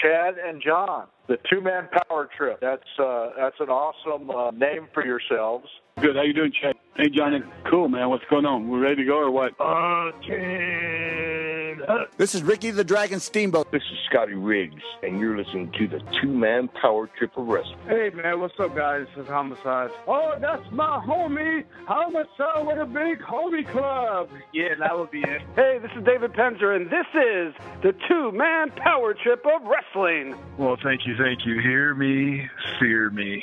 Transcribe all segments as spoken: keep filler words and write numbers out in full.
Chad and John, the two-man power trip. That's uh, that's an awesome uh, name for yourselves. Good. How you doing, Chad? Hey, Johnny. Cool, man. What's going on? We're ready to go or what? Uh, This is Ricky the Dragon Steamboat. This is Scotty Riggs, and you're listening to the two-man power trip of wrestling. Hey, man, what's up, guys? This is Homicide. Oh, that's my homie, Homicide with a big homie club. Yeah, that would be it. Hey, this is David Penzer, and this is the two-man power trip of wrestling. Well, thank you, thank you. Hear me, fear me.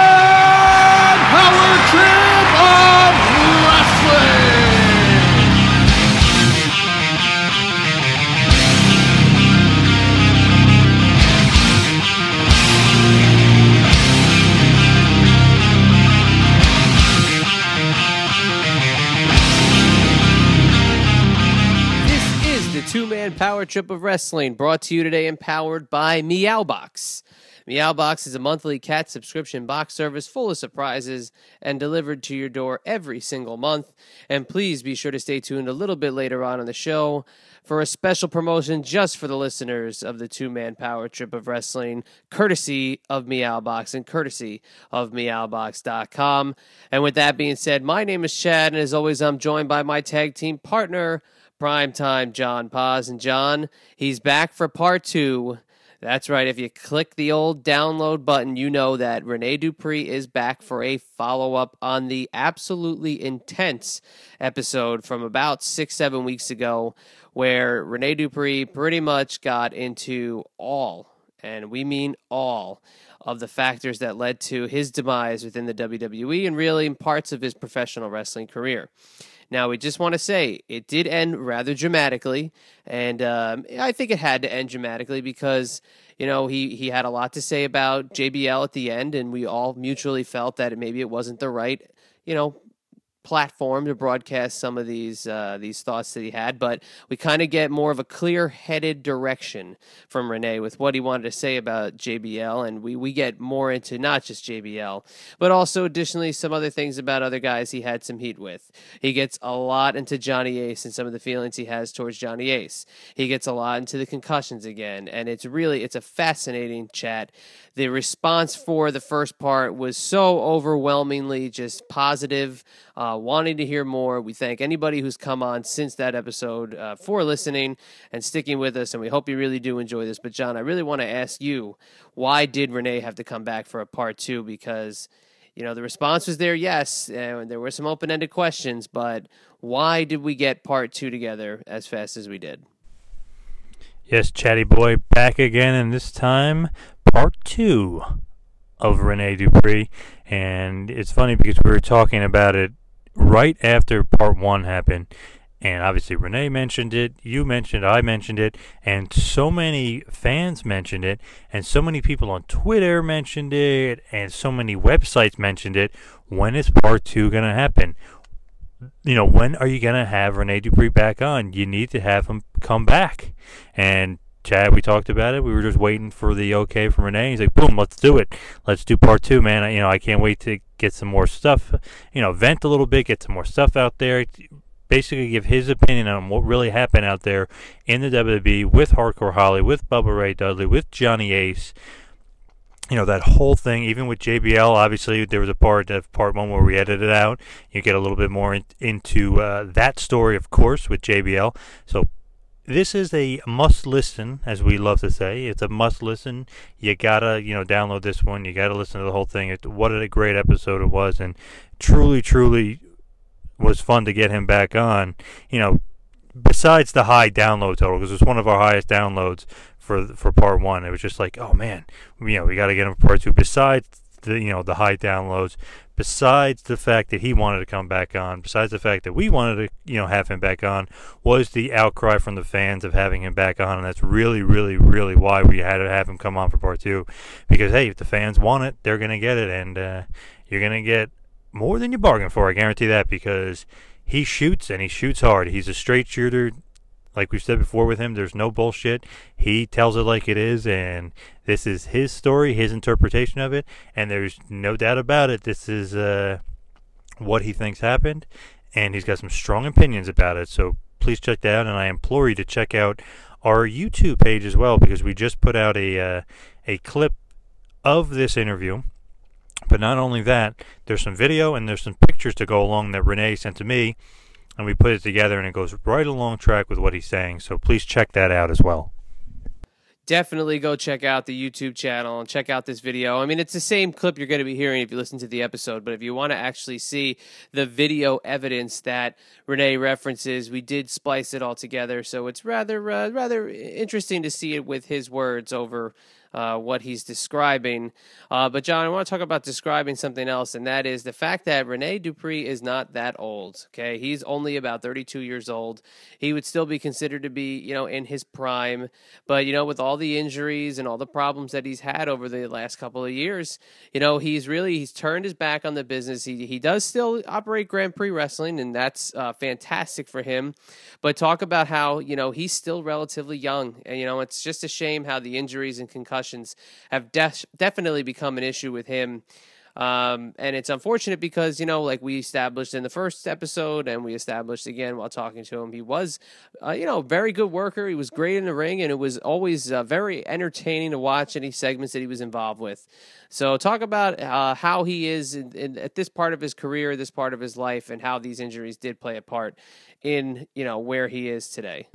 power trip of wrestling. Two-man power trip of wrestling, brought to you today and powered by Meowbox. Meowbox is a monthly cat subscription box service full of surprises and delivered to your door every single month. And please be sure to stay tuned a little bit later on in the show for a special promotion just for the listeners of the two-man power trip of wrestling, courtesy of Meowbox and courtesy of meowbox dot com. And with that being said, my name is Chad, and as always, I'm joined by my tag team partner, Primetime John Paz. And John, he's back for part two. That's right. If you click the old download button, you know that Rene Dupree is back for a follow-up on the absolutely intense episode from about six, seven weeks ago, where Rene Dupree pretty much got into all, and we mean all, of the factors that led to his demise within the W W E and really in parts of his professional wrestling career. Now, we just want to say it did end rather dramatically, and um, I think it had to end dramatically because, you know, he, he had a lot to say about J B L at the end, and we all mutually felt that maybe it wasn't the right, you know, platform to broadcast some of these uh, these thoughts that he had, but we kind of get more of a clear-headed direction from Rene with what he wanted to say about J B L, and we, we get more into not just J B L, but also additionally some other things about other guys he had some heat with. He gets a lot into Johnny Ace and some of the feelings he has towards Johnny Ace. He gets a lot into the concussions again, and it's really, it's a fascinating chat. The response for the first part was so overwhelmingly just positive, uh, wanting to hear more. We thank anybody who's come on since that episode uh, for listening and sticking with us, and we hope you really do enjoy this. But, John, I really want to ask you, why did Rene have to come back for a part two? Because, you know, the response was there, yes, and there were some open-ended questions, but why did we get part two together as fast as we did? Yes, Chatty Boy, back again, and this time part two of Rene Dupree. And it's funny because we were talking about it right after part one happened, and obviously Rene mentioned it, you mentioned it, I mentioned it, and so many fans mentioned it, and so many people on Twitter mentioned it, and so many websites mentioned it. When is part two going to happen? You know, when are you going to have Rene Dupree back on? You need to have him come back. And Chad, we talked about it. We were just waiting for the okay from Rene. He's like, boom, let's do it. Let's do part two, man. I, you know, I can't wait to get some more stuff, you know, vent a little bit, get some more stuff out there, basically give his opinion on what really happened out there in the W W E with Hardcore Holly, with Bubba Ray Dudley, with Johnny Ace. You know, that whole thing, even with J B L, obviously there was a part of part one where we edited it out. You get a little bit more in, into uh, that story, of course, with J B L. So this is a must-listen, as we love to say. It's a must-listen. You got to, you know, download this one. You got to listen to the whole thing. It, what a great episode it was, and truly, truly was fun to get him back on. You know, besides the high download total, because it's one of our highest downloads for for part one. It was just like, oh man, you know, we got to get him for part two. Besides the, you know, the high downloads, besides the fact that he wanted to come back on, besides the fact that we wanted to, you know, have him back on, was the outcry from the fans of having him back on. And that's really, really, really why we had to have him come on for part two. Because, hey, if the fans want it, they're going to get it. And uh, you're going to get more than you bargained for, I guarantee that, because he shoots, and he shoots hard. He's a straight shooter. Like we've said before with him, there's no bullshit. He tells it like it is, and this is his story, his interpretation of it, and there's no doubt about it. This is uh, what he thinks happened, and he's got some strong opinions about it. So please check that out, and I implore you to check out our YouTube page as well, because we just put out a uh, a clip of this interview. But not only that, there's some video and there's some pictures to go along that Rene sent to me, and we put it together, and it goes right along track with what he's saying. So please check that out as well. Definitely go check out the YouTube channel and check out this video. I mean, it's the same clip you're going to be hearing if you listen to the episode, but if you want to actually see the video evidence that Rene references, we did splice it all together. So it's rather, uh, rather interesting to see it with his words over Uh, what he's describing. Uh, but, John, I want to talk about describing something else, and that is the fact that Rene Dupree is not that old, okay? He's only about thirty-two years old. He would still be considered to be, you know, in his prime. But, you know, with all the injuries and all the problems that he's had over the last couple of years, you know, he's really, he's turned his back on the business. He he does still operate Grand Prix Wrestling, and that's uh, fantastic for him. But talk about how, you know, he's still relatively young. And, you know, it's just a shame how the injuries and concussions have def- definitely become an issue with him. Um, and it's unfortunate because, you know, like we established in the first episode and we established again while talking to him, he was, uh, you know, a very good worker. He was great in the ring, and it was always uh, very entertaining to watch any segments that he was involved with. So talk about uh, how he is in, in, at this part of his career, this part of his life, and how these injuries did play a part in, you know, where he is today.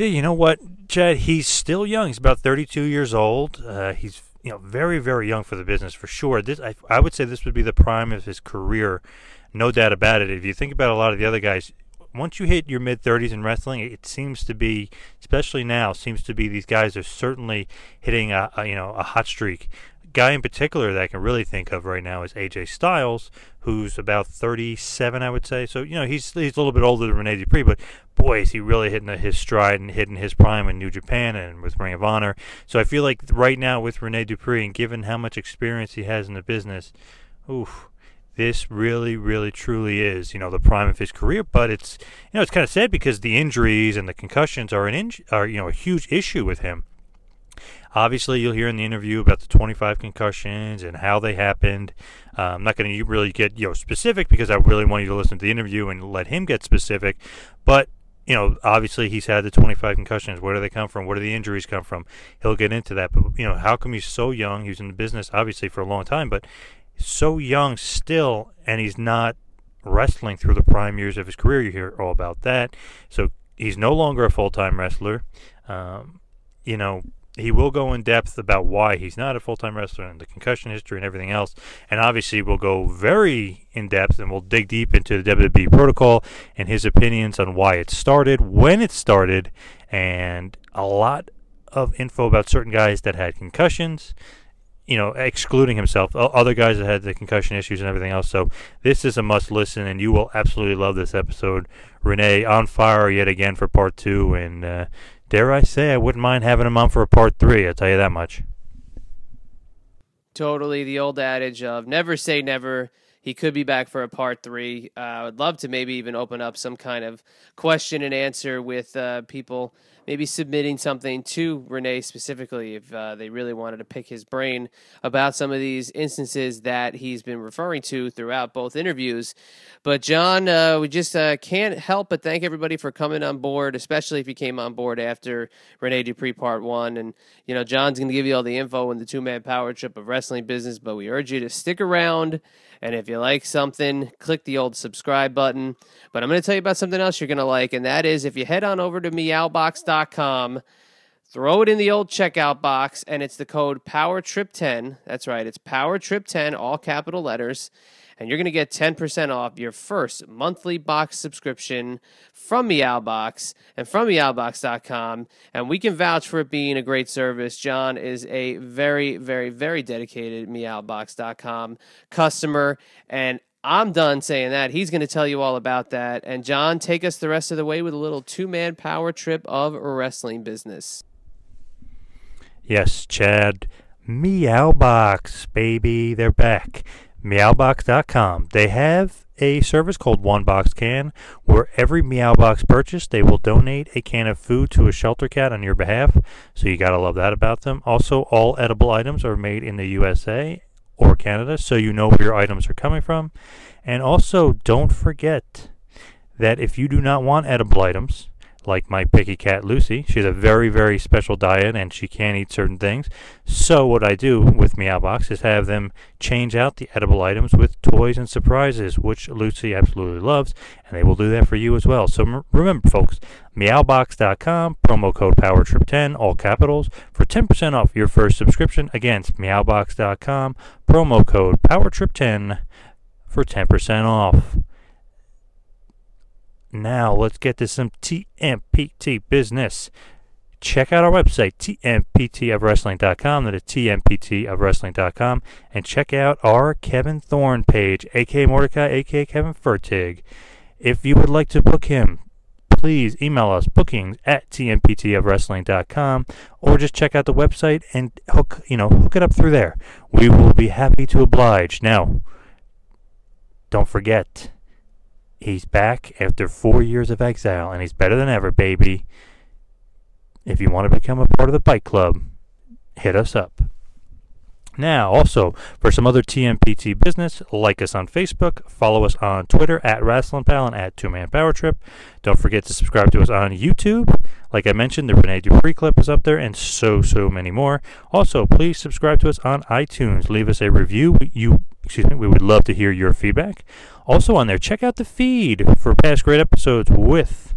Yeah, you know what, Chad? He's still young. He's about thirty-two years old. Uh, he's, you know, very, very young for the business, for sure. This, I, I would say, this would be the prime of his career, no doubt about it. If you think about a lot of the other guys, once you hit your mid-thirties in wrestling, it seems to be, especially now, seems to be these guys are certainly hitting a, a you know a hot streak. Guy in particular that I can really think of right now is A J Styles, who's about thirty-seven, I would say. So, you know, he's he's a little bit older than Rene Dupree, but boy, is he really hitting his stride and hitting his prime in New Japan and with Ring of Honor. So I feel like right now with Rene Dupree, and given how much experience he has in the business, oof, this really, really, truly is, you know, the prime of his career. But it's, you know, it's kind of sad because the injuries and the concussions are an inj- are you know a huge issue with him. Obviously, you'll hear in the interview about the twenty-five concussions and how they happened. Uh, I'm not going to really get, you know, specific because I really want you to listen to the interview and let him get specific. But, you know, obviously he's had the twenty-five concussions. Where do they come from? Where do the injuries come from? He'll get into that. But, you know, how come he's so young? He was in the business, obviously, for a long time, but so young still, and he's not wrestling through the prime years of his career. You hear all about that. So he's no longer a full-time wrestler. Um, you know, He will go in depth about why he's not a full-time wrestler and the concussion history and everything else. And obviously we'll go very in depth and we'll dig deep into the W W E protocol and his opinions on why it started, when it started, and a lot of info about certain guys that had concussions, you know, excluding himself, other guys that had the concussion issues and everything else. So this is a must listen, and you will absolutely love this episode. Rene on fire yet again for part two, and uh, dare I say, I wouldn't mind having him on for a part three, I'll tell you that much. Totally, the old adage of never say never. He could be back for a part three. Uh, I would love to maybe even open up some kind of question and answer with uh, people maybe submitting something to Rene specifically if uh, they really wanted to pick his brain about some of these instances that he's been referring to throughout both interviews. But, John, uh, we just uh, can't help but thank everybody for coming on board, especially if you came on board after Rene Dupree Part one. And, you know, John's going to give you all the info in the two-man power trip of wrestling business, but we urge you to stick around. And if you like something, click the old subscribe button. But I'm going to tell you about something else you're going to like, and that is if you head on over to meowbox dot com, throw it in the old checkout box, and it's the code POWERTRIP ten. That's right, it's POWERTRIP ten, all capital letters. and you're going to get ten percent off your first monthly box subscription from Meowbox and from meowbox dot com. And we can vouch for it being a great service. John is a very, very, very dedicated meowbox dot com customer, and I'm done saying that. He's going to tell you all about that. And John, take us the rest of the way with a little two-man power trip of wrestling business. Yes, Chad. Meowbox, baby. They're back. meowbox dot com. They have a service called One Box Can, where every Meowbox purchase, they will donate a can of food to a shelter cat on your behalf. So you got to love that about them. Also, all edible items are made in the U S A or Canada, so you know where your items are coming from. And also, don't forget that if you do not want edible items, like my picky cat Lucy, she's a very, very special diet and she can't eat certain things. So what I do with Meowbox is have them change out the edible items with toys and surprises, which Lucy absolutely loves, and they will do that for you as well. So m- remember, folks, meowbox dot com, promo code power trip ten, all capitals, for ten percent off your first subscription. Again, it's meowbox dot com, promo code power trip ten for ten percent off. Now, let's get to some T M P T business. Check out our website, T M P T of wrestling dot com. That is T M P T of wrestling dot com. And check out our Kevin Thorne page, a k a. Mordecai, a k a. Kevin Fertig. If you would like to book him, please email us, bookings at T M P T of wrestling dot com, or just check out the website and hook, you know, hook it up through there. We will be happy to oblige. Now, don't forget, he's back after four years of exile, and he's better than ever, baby. If you want to become a part of the Bike Club, hit us up. Now, also, for some other T M P T business, like us on Facebook, follow us on Twitter, at WrestlingPal and at two man power trip. Don't forget to subscribe to us on YouTube. Like I mentioned, the Rene Dupree clip is up there, and so, so many more. Also, please subscribe to us on iTunes. Leave us a review. You... Excuse me, we would love to hear your feedback. Also on there, check out the feed for past great episodes with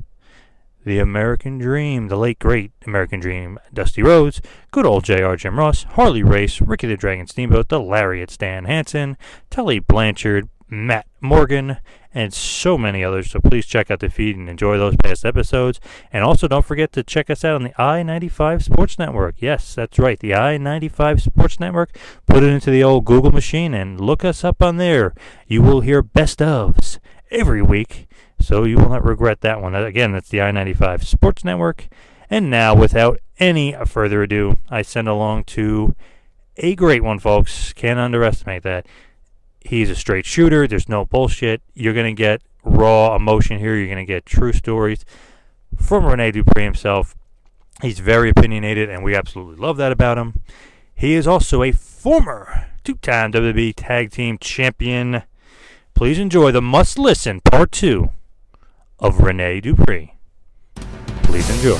the American Dream, the late great American Dream, Dusty Rhodes, good old J R Jim Ross, Harley Race, Ricky the Dragon Steamboat, the Lariat Stan Hansen, Tully Blanchard, Matt Morgan, and so many others. So please check out the feed and enjoy those past episodes. And also don't forget to check us out on the I ninety-five Sports Network. Yes, that's right, the I ninety-five Sports Network. Put it into the old Google machine and look us up on there. You will hear best ofs every week, so you will not regret that one. Again, that's the I ninety-five Sports Network. And now, without any further ado, I send along to a great one, folks. Can't underestimate that. He's a straight shooter. There's no bullshit. You're going to get raw emotion here. You're going to get true stories from Rene Dupree himself. He's very opinionated, and we absolutely love that about him. He is also a former two-time W W E Tag Team Champion. Please enjoy the must-listen part two of Rene Dupree. Please enjoy.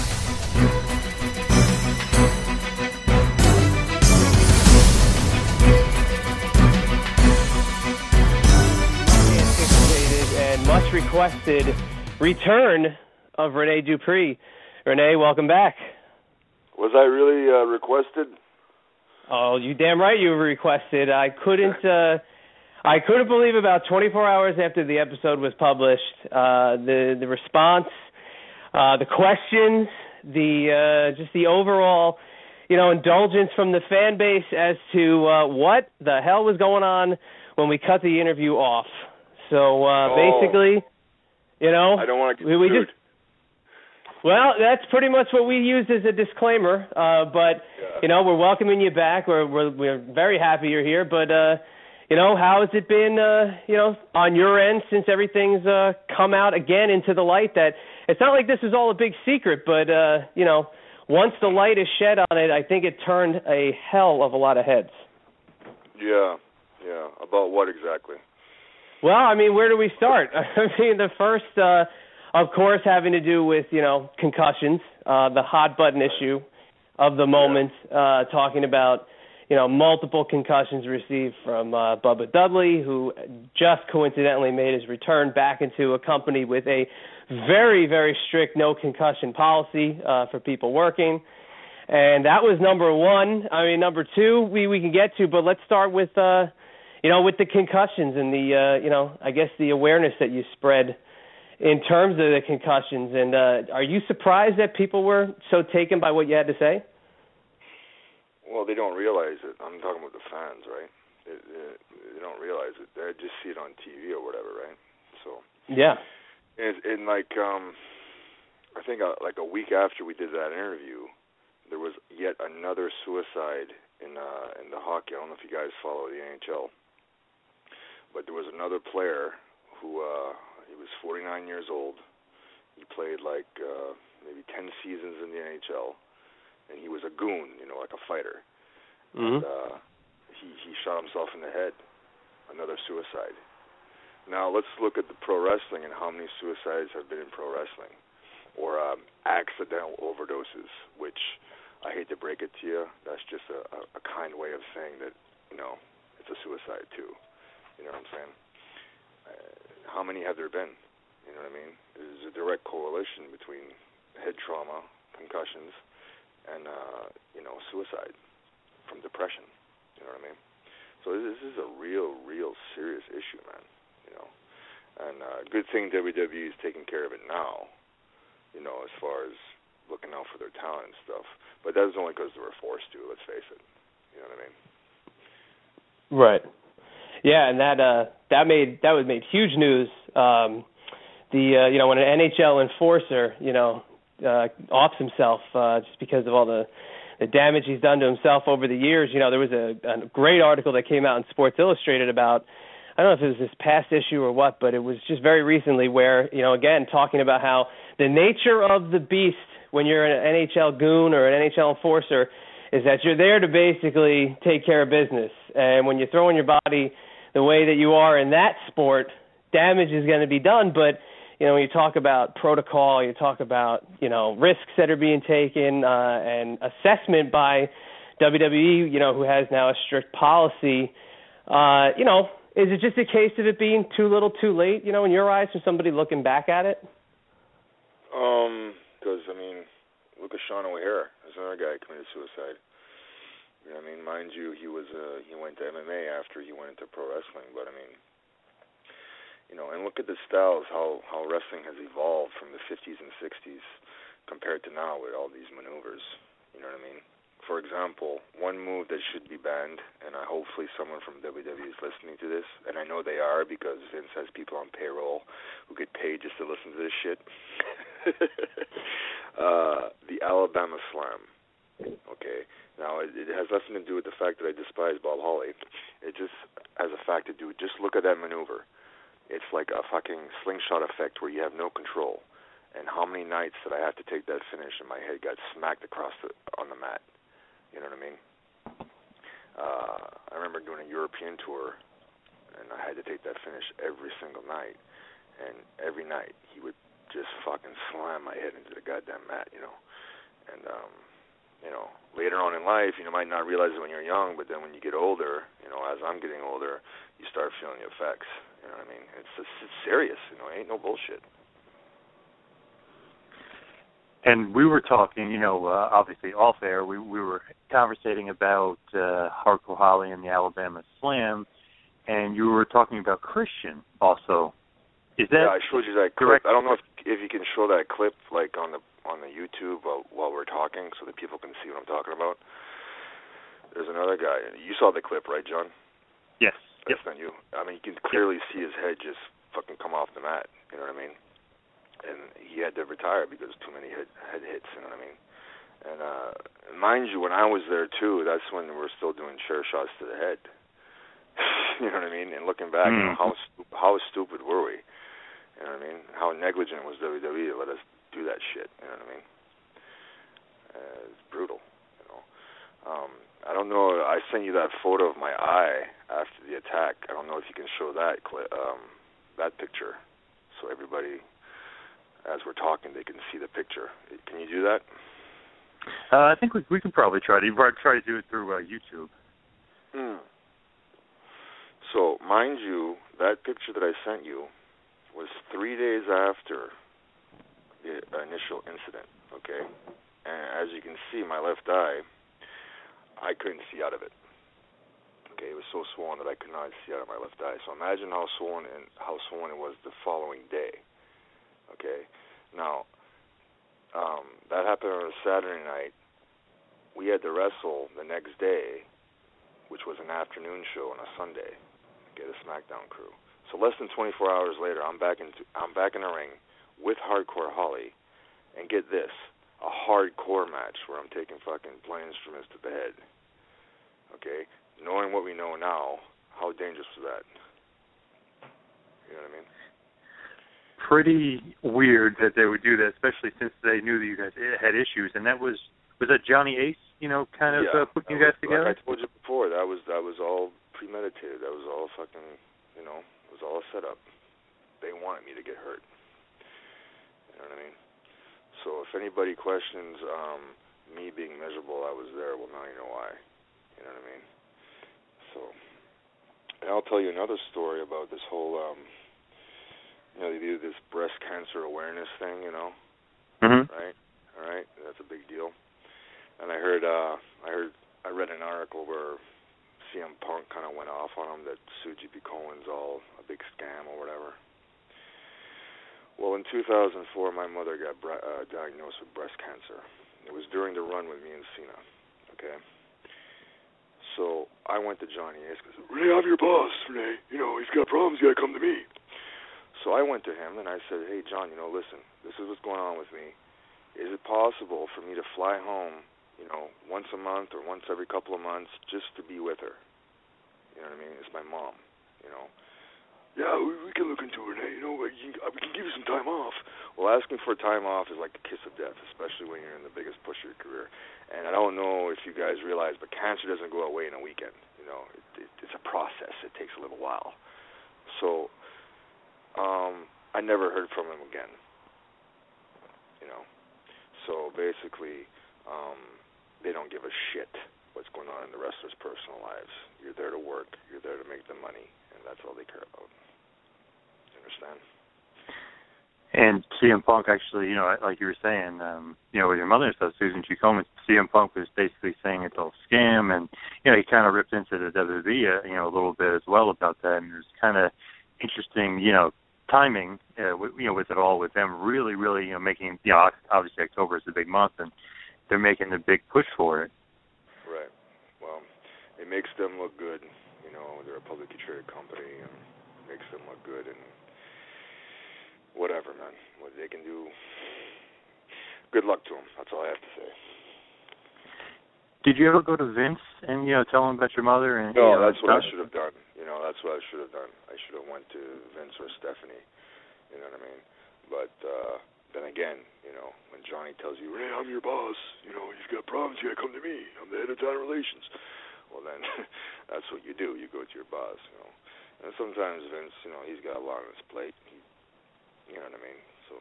Much requested return of Rene Dupree. Rene, welcome back. Was I really uh, requested? Oh, you damn right you were requested. I couldn't. Uh, I couldn't believe about twenty-four hours after the episode was published, uh, the the response, uh, the questions, the uh, just the overall, you know, indulgence from the fan base as to uh, what the hell was going on when we cut the interview off. So uh, oh. basically, you know, I don't want to get we, we just. Well, that's pretty much what we used as a disclaimer. Uh, but yeah. you know, we're welcoming you back. We're we're, we're very happy you're here. But uh, you know, how has it been? Uh, you know, on your end since everything's uh, come out again into the light. That it's not like this is all a big secret, but uh, you know, once the light is shed on it, I think it turned a hell of a lot of heads. Yeah, yeah. About what exactly? Well, I mean, where do we start? I mean, the first, uh, of course, having to do with, you know, concussions, uh, the hot button issue of the moment, uh, talking about, you know, multiple concussions received from uh, Bubba Dudley, who just coincidentally made his return back into a company with a very, very strict no concussion policy uh, for people working. And that was number one. I mean, number two, we, we can get to, but let's start with, uh, you know, with the concussions and the, uh, you know, I guess the awareness that you spread in terms of the concussions. And uh, are you surprised that people were so taken by what you had to say? Well, they don't realize it. I'm talking about the fans, right? They, they, they don't realize it. They just see it on T V or whatever, right? So yeah. And, and like, um, I think a, like a week after we did that interview, there was yet another suicide in uh, in the hockey. I don't know if you guys follow the N H L, but there was another player who uh, he was forty-nine years old. He played like uh, maybe ten seasons in the N H L, and he was a goon, you know, like a fighter. Mm-hmm. And, uh, he he shot himself in the head. Another suicide. Now let's look at the pro wrestling and how many suicides have been in pro wrestling, or um, accidental overdoses, which. I hate to break it to you, that's just a, a, a kind way of saying that, you know, it's a suicide too. You know what I'm saying? Uh, how many have there been? You know what I mean? There's a direct correlation between head trauma, concussions, and, uh, you know, suicide from depression. You know what I mean? So this, this is a real, real serious issue, man. You know? And uh, good thing W W E is taking care of it now, you know, as far as looking out for their talent and stuff. But that's only because they were forced to, let's face it. You know what I mean? Right. Yeah, and that uh, that made that was made huge news. Um, the uh, you know, when an N H L enforcer, you know, uh, offs himself uh, just because of all the, the damage he's done to himself over the years, you know, there was a, a great article that came out in Sports Illustrated about, I don't know if it was this past issue or what, but it was just very recently where, you know, again, talking about how the nature of the beast when you're an N H L goon or an N H L enforcer, is that you're there to basically take care of business. And when you're throwing your body the way that you are in that sport, damage is going to be done. But, you know, when you talk about protocol, you talk about, you know, risks that are being taken uh, and assessment by W W E, you know, who has now a strict policy, uh, you know, is it just a case of it being too little too late, you know, in your eyes from somebody looking back at it? Um... Because, I mean, look at Sean O'Hara. There's another guy who committed suicide. You know what I mean? Mind you, he was uh, he went to M M A after he went into pro wrestling. But, I mean, you know, and look at the styles, how, how wrestling has evolved from the fifties and sixties compared to now with all these maneuvers. You know what I mean? For example, one move that should be banned, and I hopefully someone from W W E is listening to this, and I know they are because Vince has people on payroll who get paid just to listen to this shit. uh, the Alabama Slam. Okay. Now, it, it has nothing to do with the fact that I despise Bob Holly. It just has a fact to do. Just look at that maneuver. It's like a fucking slingshot effect where you have no control. And how many nights did I have to take that finish and my head got smacked across the, on the mat? You know what I mean? Uh, I remember doing a European tour, and I had to take that finish every single night. And every night, he would just fucking slam my head into the goddamn mat, you know. And, um, you know, later on in life, you know, might not realize it when you're young, but then when you get older, you know, as I'm getting older, you start feeling the effects. You know what I mean? It's, it's serious, you know, it ain't no bullshit. And we were talking, you know, uh, obviously off air, we, we were conversating about uh, Hardcore Holly and the Alabama Slam, and you were talking about Christian also. Is that yeah, I showed you that clip. I don't know if if you can show that clip, like, on the on the YouTube while, while we're talking so that people can see what I'm talking about. There's another guy. You saw the clip, right, John? Yes. That's yep. Not you. I mean, you can clearly yep. see his head just fucking come off the mat. You know what I mean? And he had to retire because too many head, head hits, you know what I mean? And uh, mind you, when I was there, too, that's when we were still doing chair shots to the head. You know what I mean? And looking back, mm. you know, how, stu- how stupid were we? You know what I mean? How negligent was W W E to let us do that shit, you know what I mean? Uh, it's brutal, you know. Um, I don't know. I sent you that photo of my eye after the attack. I don't know if you can show that um, that picture so everybody... as we're talking, they can see the picture. Can you do that? Uh, I think we we can probably try to try to do it through uh, YouTube. Hmm. So, mind you, that picture that I sent you was three days after the initial incident, okay? And as you can see, my left eye, I couldn't see out of it, okay, it was so swollen that I could not see out of my left eye. So imagine how swollen and how swollen it was the following day. Okay, now um, that happened on a Saturday night. We had to wrestle the next day, which was an afternoon show on a Sunday. Okay, the SmackDown crew. So less than twenty-four hours later, I'm back in. I'm back in the ring with Hardcore Holly, and get this, a hardcore match where I'm taking fucking blunt instruments to the head. Okay, knowing what we know now, how dangerous is that? You know what I mean? Pretty weird that they would do that, especially since they knew that you guys had issues, and that was. Was that Johnny Ace, you know, kind of yeah, uh, putting you guys was, together? Like I told you before, that was that was all premeditated. That was all fucking, you know, it was all set up. They wanted me to get hurt. You know what I mean? So if anybody questions um, me being miserable, I was there. Well, now you know why. You know what I mean? So, and I'll tell you another story about this whole, um, you know, they do this breast cancer awareness thing, you know? Mm-hmm. Right? All right? That's a big deal. And I heard, uh, I heard, I read an article where C M Punk kind of went off on him that Suji P. Cohen's all a big scam or whatever. Well, in two thousand four, my mother got bre- uh, diagnosed with breast cancer. It was during the run with me and Cena. Okay. So I went to Johnny Ace because Rene, I'm your boss, Rene. You know he's got problems. You gotta come to me. So I went to him and I said, hey John, you know, listen, this is what's going on with me. Is it possible for me to fly home? You know, once a month or once every couple of months just to be with her. You know what I mean? It's my mom, you know. Yeah, we, we can look into her, you know, we can, we can give you some time off. Well, asking for time off is like the kiss of death, especially when you're in the biggest push of your career. And I don't know if you guys realize, but cancer doesn't go away in a weekend. You know, it, it, it's a process. It takes a little while. So um, I never heard from him again, you know. So basically um, they don't give a shit what's going on in the wrestlers' personal lives. You're there to work. You're there to make the money, and that's all they care about. You understand? And C M Punk actually, you know, like you were saying, um, you know, with your mother and stuff, Susan G. Komen, C M Punk was basically saying it's all scam, and, you know, he kind of ripped into the W W E, you know, a little bit as well about that, and it was kind of interesting, you know, timing, uh, with, you know, with it all, with them really, really, you know, making, you know, obviously October is a big month, and they're making the big push for it. Right. Well, it makes them look good. You know, they're a publicly traded company, and it makes them look good, and whatever, man. What they can do, good luck to them. That's all I have to say. Did you ever go to Vince and, you know, tell him about your mother? And, no, you know, that's what I should have done. You know, that's what I should have done. I should have went to Vince or Stephanie. You know what I mean? But, uh... then again, you know, when Johnny tells you, Rene, I'm your boss, you know, you've got problems, you gotta come to me. I'm the head of town relations. Well, then that's what you do. You go to your boss, you know. And sometimes Vince, you know, he's got a lot on his plate. He, you know what I mean? So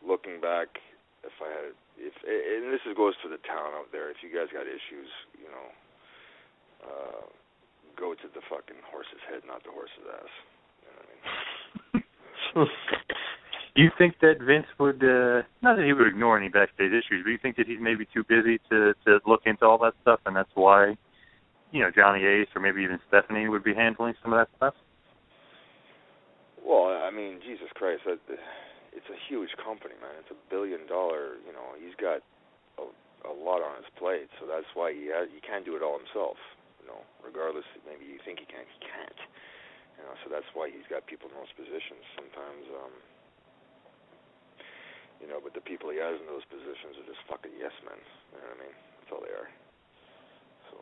looking back, if I had, if and this goes to the town out there, if you guys got issues, you know, uh, go to the fucking horse's head, not the horse's ass. You know what I mean? Do you think that Vince would, uh, not that he would ignore any backstage issues, but you think that he's maybe too busy to, to look into all that stuff, and that's why, you know, Johnny Ace or maybe even Stephanie would be handling some of that stuff? Well, I mean, Jesus Christ, that, it's a huge company, man. It's a billion dollar, you know, he's got a, a lot on his plate, so that's why he has, he can't do it all himself, you know, regardless that maybe you think he can, he can't. You know, so that's why he's got people in those positions sometimes, um... You know, but the people he has in those positions are just fucking yes men. You know what I mean? That's all they are. So.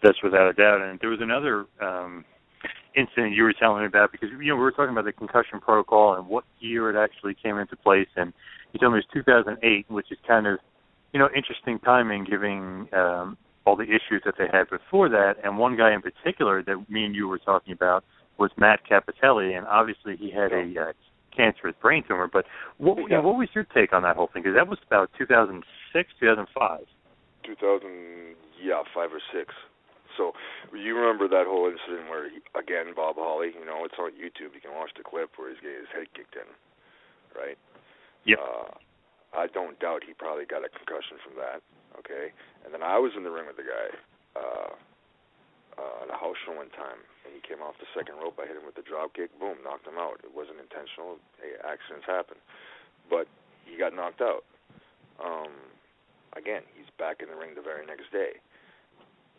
That's without a doubt. And there was another um, incident you were telling me about because, you know, we were talking about the concussion protocol and what year it actually came into place. And you told me it was two thousand eight, which is kind of, you know, interesting timing given um, all the issues that they had before that. And one guy in particular that me and you were talking about was Matt Capitelli. And obviously he had yeah. a... Uh, cancerous brain tumor, but what, yeah. what was your take on that whole thing? Because that was about two thousand six, two thousand five. two thousand, yeah, five or six. So you remember that whole incident where, he, again, Bob Holly, you know, it's on YouTube. You can watch the clip where he's getting his head kicked in, right? Yep. Uh, I don't doubt he probably got a concussion from that, okay? And then I was in the ring with the guy uh, uh, at a house wrestle one time, and he came off the second rope. I hit him with the drop kick, boom, knocked him out. It wasn't intentional. Hey, accidents happen. But he got knocked out. Um, again, he's back in the ring the very next day.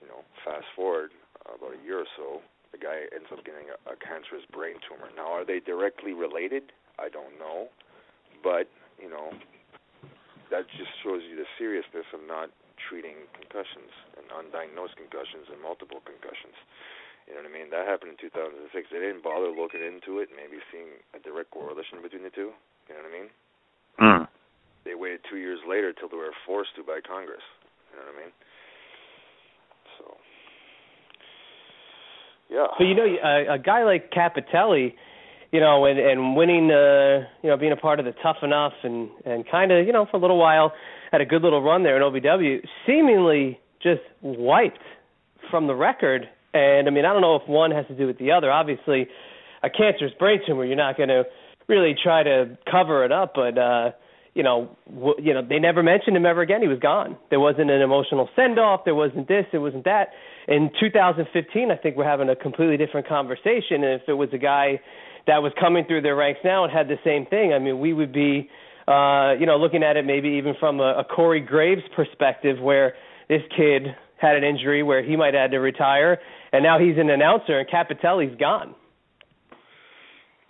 You know, fast forward uh, about a year or so, the guy ends up getting a, a cancerous brain tumor. Now, are they directly related? I don't know. But, you know, that just shows you the seriousness of not treating concussions and undiagnosed concussions and multiple concussions. You know what I mean? That happened in two thousand six. They didn't bother looking into it, maybe seeing a direct correlation between the two. You know what I mean? Mm. They waited two years later till they were forced to by Congress. You know what I mean? So, yeah. But, you know, a, a guy like Capitelli, you know, and, and winning, uh, you know, being a part of the Tough Enough and, and kind of, you know, for a little while, had a good little run there in O V W, seemingly just wiped from the record. And, I mean, I don't know if one has to do with the other. Obviously, a cancerous brain tumor, you're not going to really try to cover it up. But, uh, you know, w- you know, they never mentioned him ever again. He was gone. There wasn't an emotional send-off. There wasn't this. There wasn't that. In two thousand fifteen, I think we're having a completely different conversation. And if it was a guy that was coming through their ranks now and had the same thing, I mean, we would be, uh, you know, looking at it maybe even from a, a Corey Graves perspective, where this kid had an injury where he might have had to retire, and now he's an announcer, and Capitelli's gone.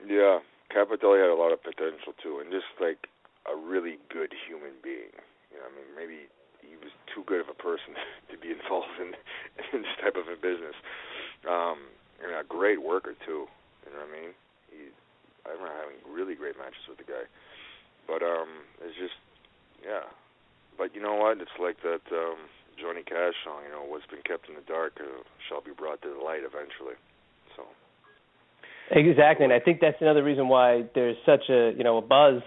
Yeah, Capitelli had a lot of potential, too, and just, like, a really good human being. You know, I mean, maybe he was too good of a person to be involved in, in this type of a business. Um, and a great worker, too. You know what I mean? He, I remember having really great matches with the guy, but um, it's just, yeah. But you know what? It's like that um, Johnny Cash song. You know, what's been kept in the dark uh, shall be brought to the light eventually. So exactly, and I think that's another reason why there's such a you know a buzz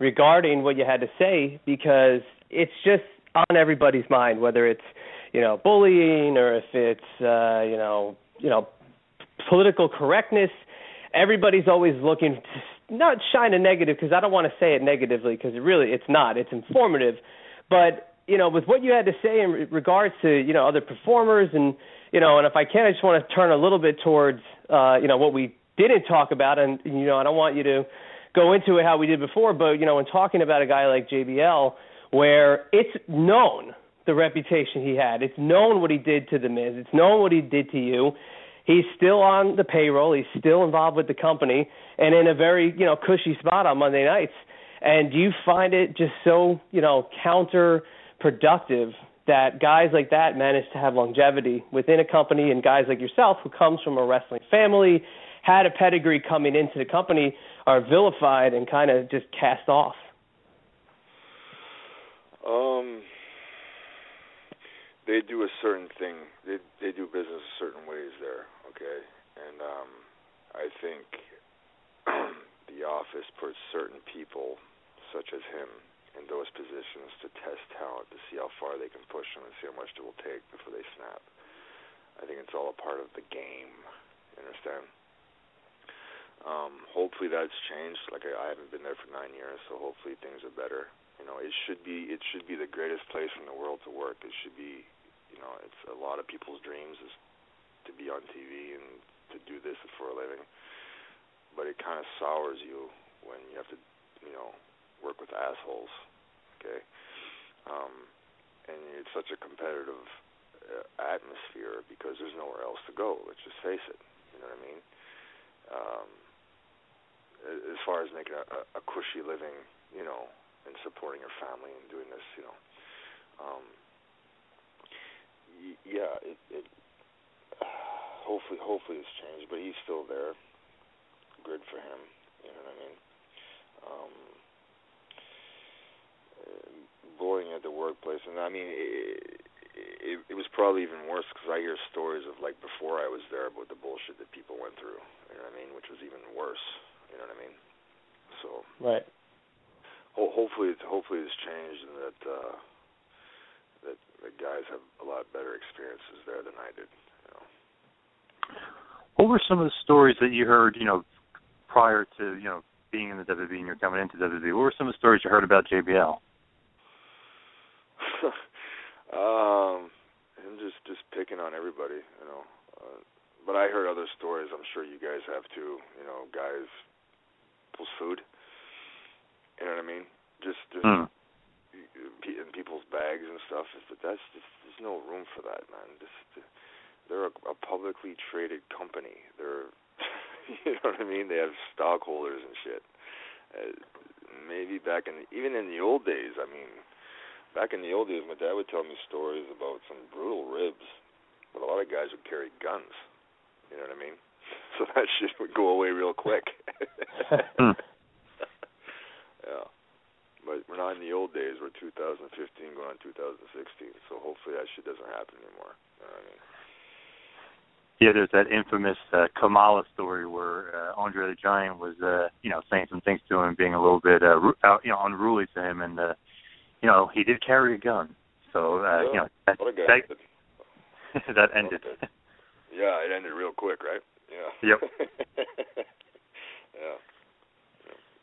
regarding what you had to say, because it's just on everybody's mind, whether it's you know bullying or if it's uh, you know you know political correctness. Everybody's always looking to not shine a negative, because I don't want to say it negatively, because it really, it's not. It's informative. But, you know, with what you had to say in regards to, you know, other performers and, you know, and if I can, I just want to turn a little bit towards, uh, you know, what we didn't talk about. And, you know, I don't want you to go into it how we did before, but, you know, in talking about a guy like J B L, where it's known the reputation he had. It's known what he did to The Miz. It's known what he did to you. He's still on the payroll. He's still involved with the company and in a very, you know, cushy spot on Monday nights. And do you find it just so, you know, counterproductive that guys like that manage to have longevity within a company, and guys like yourself who comes from a wrestling family, had a pedigree coming into the company, are vilified and kind of just cast off? Um, they do a certain thing. They they do business certain ways there. Okay, and um, I think the office puts certain people, such as him, in those positions to test talent, to see how far they can push them and see how much it will take before they snap. I think it's all a part of the game. You understand? Um, hopefully that's changed. Like I, I haven't been there for nine years, so hopefully things are better. You know, it should be it should be the greatest place in the world to work. It should be, you know, it's a lot of people's dreams is to be on T V and to do this for a living, but it kind of sours you when you have to, you know, work with assholes, okay? Um, and it's such a competitive uh, atmosphere because there's nowhere else to go. Let's just face it. You know what I mean? Um, as far as making a, a cushy living, you know, and supporting your family and doing this, you know, um, y- yeah, it, it hopefully, hopefully it's changed, but he's still there. Good for him. You know what I mean? Um, bullying at the workplace. And I mean, it, it, it was probably even worse because I hear stories of like before I was there about the bullshit that people went through, you know what I mean? Which was even worse. You know what I mean? So. Right. Ho- hopefully it's, hopefully it's changed and that, uh, that the guys have a lot better experiences there than I did. You know. What were some of the stories that you heard, you know, prior to, you know, being in the W W E and you're coming into W W E? What were some of the stories you heard about J B L? um, him just, just picking on everybody, you know, uh, but I heard other stories. I'm sure you guys have too. You know, guys pursued. You know what I mean? Just, just mm. in people's bags and stuff. But that's just, there's no room for that, man. Just, they're a, a publicly traded company. They're, you know what I mean? They have stockholders and shit. Uh, maybe back in, even in the old days, I mean, back in the old days, my dad would tell me stories about some brutal ribs, but a lot of guys would carry guns. You know what I mean? So that shit would go away real quick. mm. Yeah. But we're not in the old days. We're two thousand fifteen going on two thousand sixteen, so hopefully that shit doesn't happen anymore. You know what I mean? Yeah, there's that infamous uh, Kamala story where uh, Andre the Giant was, uh, you know, saying some things to him, being a little bit, uh, you know, unruly to him, and, uh, you know, he did carry a gun. So, uh, yeah, you know, that, what a guy. That, that ended. Okay. Yeah, it ended real quick, right? Yeah. Yep. Yeah.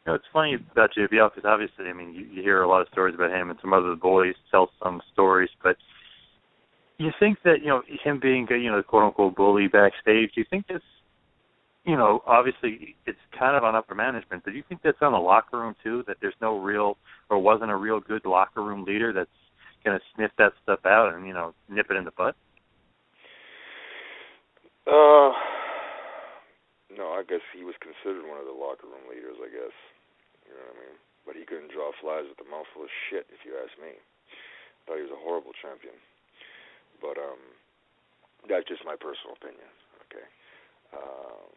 You know, it's funny about J B L because obviously, I mean, you, you hear a lot of stories about him, and some other boys tell some stories, but you think that, you know, him being, you know, the quote-unquote bully backstage, do you think that's, you know, obviously it's kind of on upper management, but do you think that's on the locker room too, that there's no real or wasn't a real good locker room leader that's going to sniff that stuff out and, you know, nip it in the butt? Uh... No, I guess he was considered one of the locker room leaders, I guess. You know what I mean? But he couldn't draw flies with a mouthful of shit, if you ask me. I thought he was a horrible champion. But um, that's just my personal opinion, okay? Um,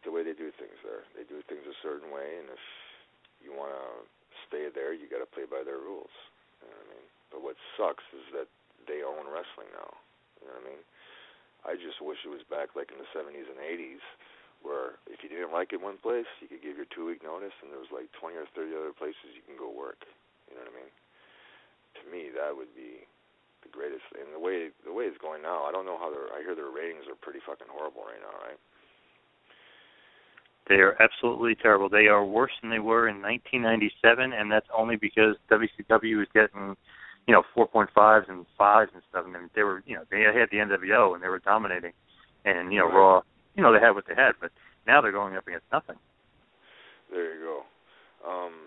the way they do things there. They do things a certain way, and if you want to stay there, you got to play by their rules. You know what I mean? But what sucks is that they own wrestling now. You know what I mean? I just wish it was back like in the seventies and eighties where if you didn't like it one place, you could give your two-week notice and there was like twenty or thirty other places you can go work. You know what I mean? To me, that would be the greatest. And the way the way it's going now, I don't know how they're – I hear their ratings are pretty fucking horrible right now, right? They are absolutely terrible. They are worse than they were in nineteen ninety-seven, and that's only because W C W is getting – you know, four point fives and fives and stuff. I mean, they were, you know, they had the N W O and they were dominating. And, you know, right. Raw, you know, they had what they had. But now they're going up against nothing. There you go. Um,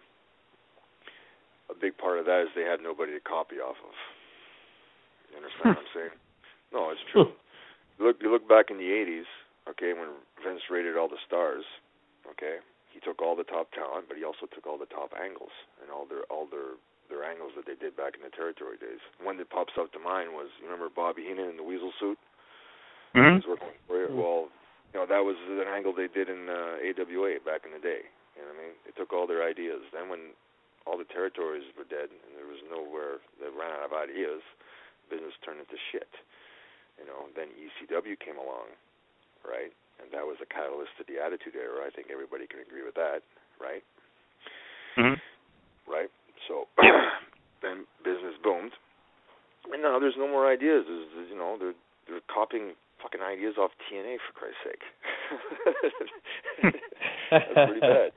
a big part of that is they had nobody to copy off of. You understand what I'm saying? No, it's true. You look, you look back in the eighties, okay, when Vince rated all the stars, okay, he took all the top talent, but he also took all the top angles and all their all their... their angles that they did back in the territory days. One that pops up to mind was, you remember Bobby Heenan in the weasel suit? Mm-hmm. He was working for, well, you know, that was an angle they did in uh, A W A back in the day. You know what I mean? They took all their ideas. Then when all the territories were dead and there was nowhere, they ran out of ideas, business turned into shit. You know, then E C W came along, right? And that was a catalyst to the Attitude Era. I think everybody can agree with that, right? Mm-hmm. Right? So then business boomed, and now there's no more ideas. There's, there's, you know, they're they're copying fucking ideas off T N A for Christ's sake. That's pretty bad.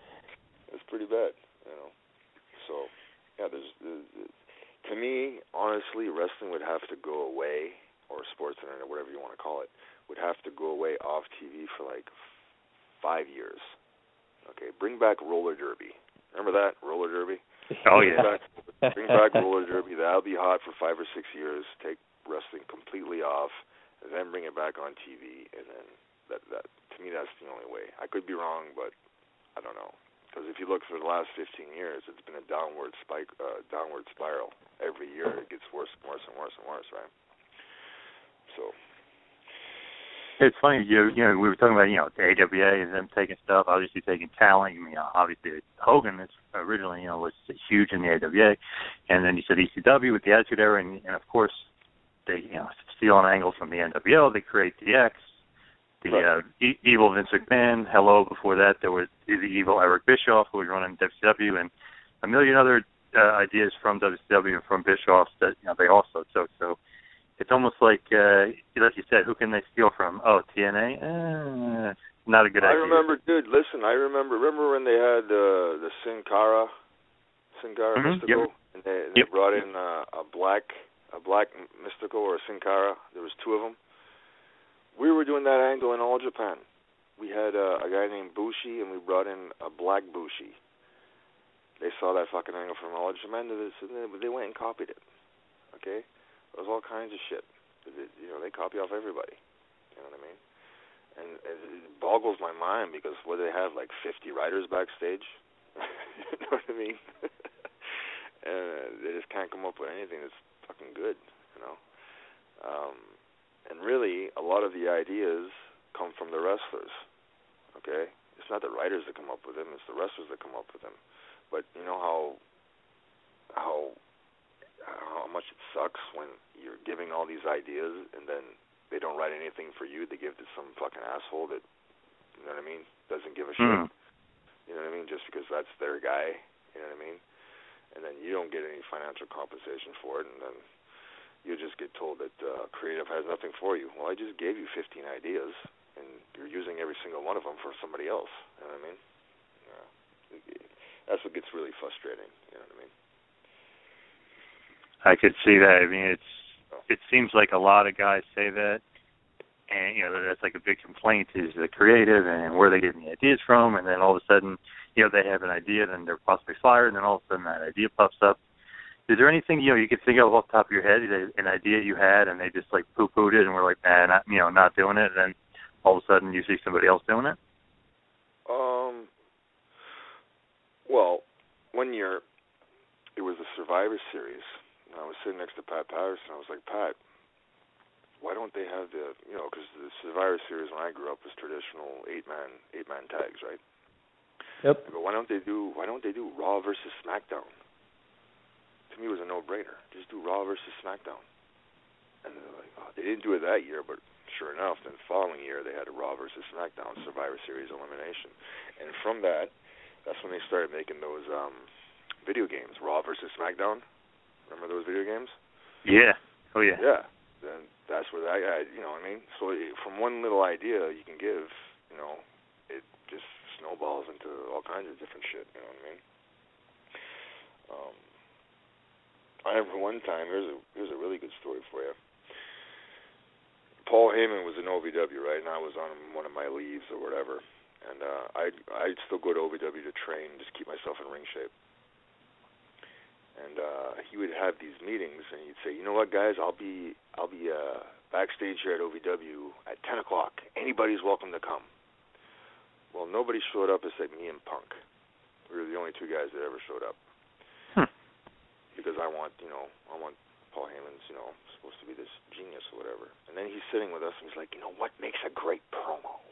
That's pretty bad. You know. So yeah, there's, there's, there's to me, honestly, wrestling would have to go away, or sports internet, whatever you want to call it, would have to go away off T V for like five years. Okay, bring back roller derby. Remember that roller derby? Oh, yeah. Bring back, bring back roller derby. That'll be hot for five or six years. Take wrestling completely off, and then bring it back on T V. And then that, that to me, that's the only way. I could be wrong, but I don't know. Because if you look for the last fifteen years, it's been a downward spike, uh, downward spiral. Every year it gets worse and worse and worse and worse, right? So it's funny, you you know, we were talking about, you know, the A W A and them taking stuff, obviously taking talent. I mean, obviously Hogan is originally, you know, was huge in the A W A, and then you said E C W with the Attitude Era, and, and of course they, you know, steal an angle from the N W O. They create D X, the right. uh, e- evil Vince McMahon. Hello, before that there was the evil Eric Bischoff who was running W C W, and a million other uh, ideas from W C W and from Bischoff that, you know, they also took. So. It's almost like, uh, like you said, who can they steal from? Oh, T N A? Uh, not a good idea. I remember, dude, listen, I remember remember when they had uh, the Sin Cara, Sin Cara mm-hmm. Mystical, yep. and they, they yep. brought in uh, a black a black Mystical or a Sin Cara. There was two of them. We were doing that angle in All Japan. We had uh, a guy named Bushi, and we brought in a black Bushi. They saw that fucking angle from All Japan, and they went and copied it. Okay? There was all kinds of shit. You know, they copy off everybody. You know what I mean? And it boggles my mind because what they have, like fifty writers backstage? You know what I mean? And they just can't come up with anything that's fucking good, you know? Um, and really, a lot of the ideas come from the wrestlers, okay? It's not the writers that come up with them, it's the wrestlers that come up with them. But you know how how how much it sucks when you're giving all these ideas and then they don't write anything for you. They give to some fucking asshole that, you know what I mean, doesn't give a mm. shit. You know what I mean? Just because that's their guy, you know what I mean? And then you don't get any financial compensation for it, and then you just get told that uh, creative has nothing for you. Well, I just gave you fifteen ideas, and you're using every single one of them for somebody else. You know what I mean? Yeah. That's what gets really frustrating. You know what I mean? I could see that. I mean, it's oh. it seems like a lot of guys say that, and you know that's like a big complaint is the creative and where they getting the ideas from, and then all of a sudden, you know, they have an idea, then they're possibly fired, and then all of a sudden that idea pops up. Is there anything, you know, you could think of off the top of your head, an idea you had, and they just, like, poo-pooed it, and we're like, nah, not, you know, not doing it, and then all of a sudden you see somebody else doing it? Um, well, one year, it was the Survivor Series, and I was sitting next to Pat Patterson, I was like, Pat, why don't they have the, you know, because the Survivor Series when I grew up was traditional eight-man, eight-man tags, right? Yep. I go, why don't they do, why don't they do Raw versus SmackDown? Me was a no-brainer. Just do Raw versus SmackDown. And they're like, oh, they didn't do it that year, but sure enough, then the following year they had a Raw versus SmackDown Survivor Series elimination. And from that, that's when they started making those um, video games, Raw versus SmackDown. Remember those video games? Yeah. Oh yeah. Yeah. Then that's where that guy, you know what I mean? So from one little idea you can give, you know, it just snowballs into all kinds of different shit. You know what I mean? Um. I remember one time, here's a here's a really good story for you. Paul Heyman was in O V W, right, and I was on one of my leaves or whatever, and uh, I'd, I'd still go to O V W to train, just keep myself in ring shape. And uh, he would have these meetings, and he'd say, you know what, guys, I'll be I'll be uh, backstage here at O V W at ten o'clock. Anybody's welcome to come. Well, nobody showed up except me and Punk. We were the only two guys that ever showed up. Because I want, you know, I want Paul Heyman's, you know, supposed to be this genius or whatever. And then he's sitting with us, and he's like, you know, what makes a great promo?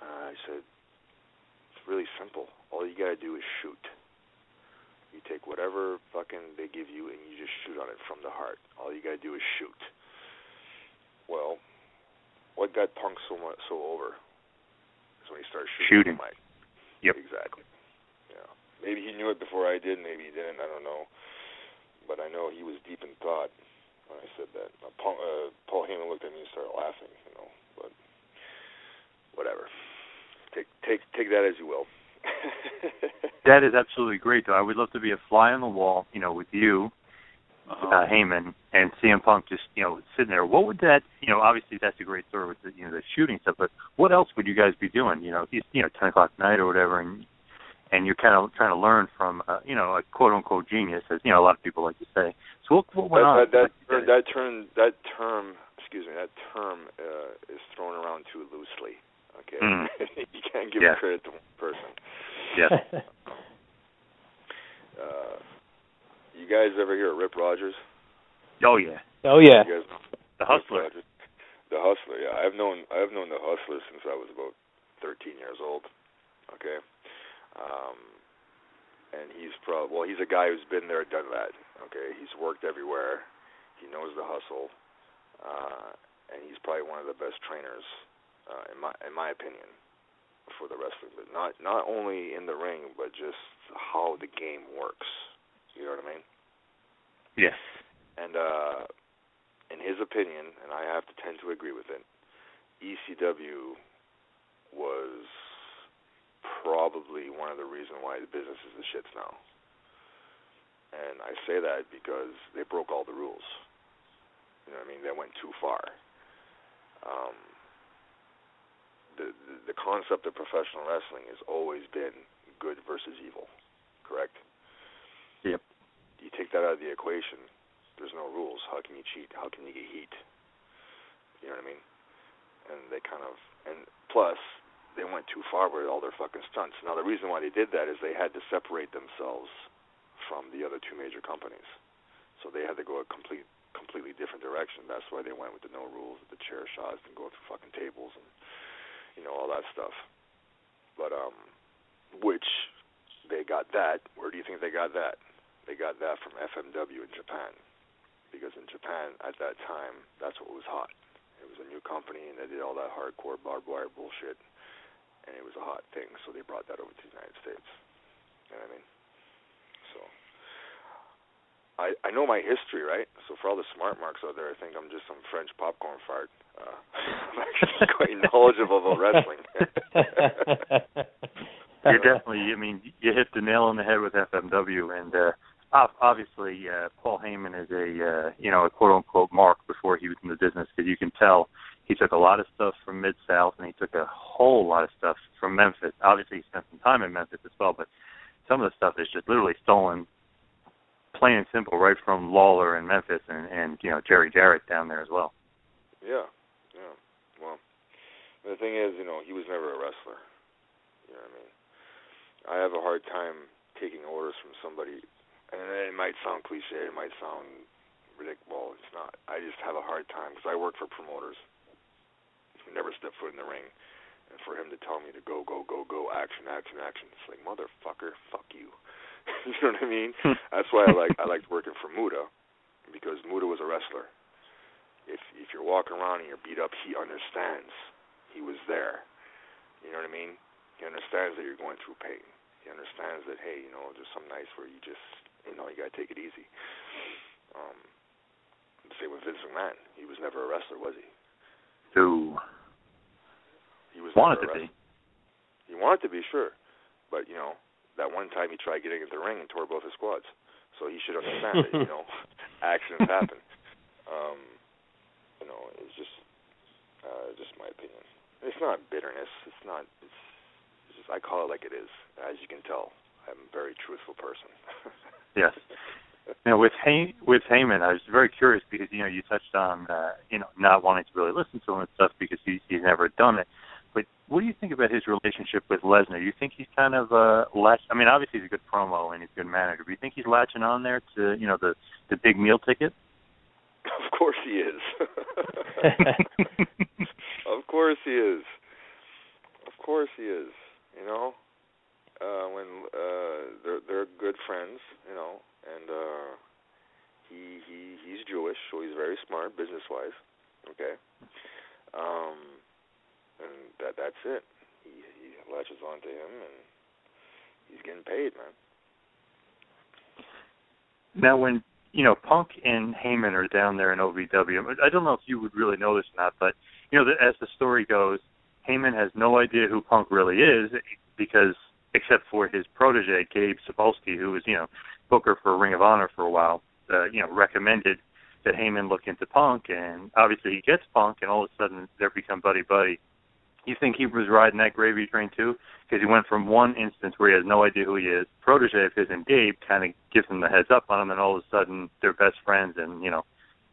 Uh, I said, it's really simple. All you got to do is shoot. You take whatever fucking they give you, and you just shoot on it from the heart. All you got to do is shoot. Well, what got Punk so much, so over is when he started shooting. Shooting. Mike. Yep. Exactly. Maybe he knew it before I did, maybe he didn't, I don't know. But I know he was deep in thought when I said that. Uh, Paul, uh, Paul Heyman looked at me and started laughing, you know, but whatever. Take take take that as you will. That is absolutely great, though. I would love to be a fly on the wall, you know, with you, uh-huh. uh, Heyman, and C M Punk just, you know, sitting there. What would that, you know, obviously that's a great story with the, you know, the shooting stuff, but what else would you guys be doing? You know, you know, ten o'clock at night or whatever, and And you're kind of trying to learn from, uh, you know, a quote-unquote genius, as you know, a lot of people like to say. So what, what went that, on? That, that, that term, that term, excuse me, that term uh, is thrown around too loosely. Okay, mm. You can't give yeah. credit to one person. Yes. uh, you guys ever hear of Rip Rogers? Oh yeah. Oh yeah. You guys know? The Hustler. The Hustler. Yeah, I've known I've known the Hustler since I was about thirteen years old. Okay. Um, and he's probably, well, he's a guy who's been there, done that, okay? He's worked everywhere. He knows the hustle. Uh, and he's probably one of the best trainers, uh, in my in my opinion, for the wrestling. But not, not only in the ring, but just how the game works. You know what I mean? Yes. And uh, in his opinion, and I have to tend to agree with it, E C W was probably one of the reasons why the business is the shits now. And I say that because they broke all the rules. You know what I mean? They went too far. Um, the concept of professional wrestling has always been good versus evil, correct? Yep. You take that out of the equation, there's no rules. How can you cheat? How can you get heat? You know what I mean? And they kind of, and plus, they went too far with all their fucking stunts. Now, the reason why they did that is they had to separate themselves from the other two major companies. So they had to go a complete, completely different direction. That's why they went with the no rules, the chair shots, and going through fucking tables and, you know, all that stuff. But, um, which, they got that. Where do you think they got that? They got that from F M W in Japan. Because in Japan, at that time, that's what was hot. It was a new company, and they did all that hardcore barbed wire bullshit. And it was a hot thing, so they brought that over to the United States. You know what I mean? So, I I know my history, right? So for all the smart marks out there, I think I'm just some French popcorn fart. Uh, I'm actually quite knowledgeable about wrestling. You're definitely, I mean, you hit the nail on the head with F M W, and uh, obviously uh, Paul Heyman is a, uh, you know, a quote-unquote mark before he was in the business, because you can tell he took a lot of stuff from Mid-South, and he took a whole lot of stuff from Memphis. Obviously, he spent some time in Memphis as well, but some of the stuff is just literally stolen, plain and simple, right from Lawler and Memphis and, and you know, Jerry Jarrett down there as well. Yeah, yeah. Well, the thing is, you know, he was never a wrestler. You know what I mean? I have a hard time taking orders from somebody, and it might sound cliche, it might sound ridiculous. Well, it's not. I just have a hard time, because I work for promoters who never step foot in the ring, and for him to tell me to go, go, go, go, action, action, action, it's like, motherfucker, fuck you. You know what I mean? That's why I like I liked working for Muta, because Muta was a wrestler. If if you're walking around and you're beat up, he understands. He was there. You know what I mean? He understands that you're going through pain. He understands that, hey, you know, there's some nights where you just, you know, you got to take it easy. Um, same with Vince McMahon. He was never a wrestler, was he? Who? He was wanted to be. He wanted to be, sure, but you know that one time he tried getting into the ring and tore both his quads. So he should understand that you know accidents happen. Um, you know, it's just uh, just my opinion. It's not bitterness. It's not. It's, it's just I call it like it is. As you can tell, I'm a very truthful person. Yes. Now with Hay- with Heyman, I was very curious because you know you touched on uh, you know not wanting to really listen to him and stuff because he's he's never done it. But what do you think about his relationship with Lesnar? You think he's kind of uh, latch? I mean, obviously he's a good promo and he's a good manager. But you think he's latching on there to you know the the big meal ticket? Of course he is. Of course he is. Of course he is. You know, uh, when uh, they're they're good friends. You know. And uh, he he he's Jewish, so he's very smart business-wise. Okay, um, and that that's it. He he latches onto him, and he's getting paid, man. Now, when you know Punk and Heyman are down there in O V W, I don't know if you would really know this or not, but you know, as the story goes, Heyman has no idea who Punk really is, because except for his protege Gabe Sapolsky, who was you know. Booker for Ring of Honor for a while, uh, you know, recommended that Heyman look into Punk, and obviously he gets Punk, and all of a sudden they become buddy-buddy. You think he was riding that gravy train too? Because he went from one instance where he has no idea who he is, protege of his and Gabe kind of gives him the heads up on him, and all of a sudden they're best friends, and, you know,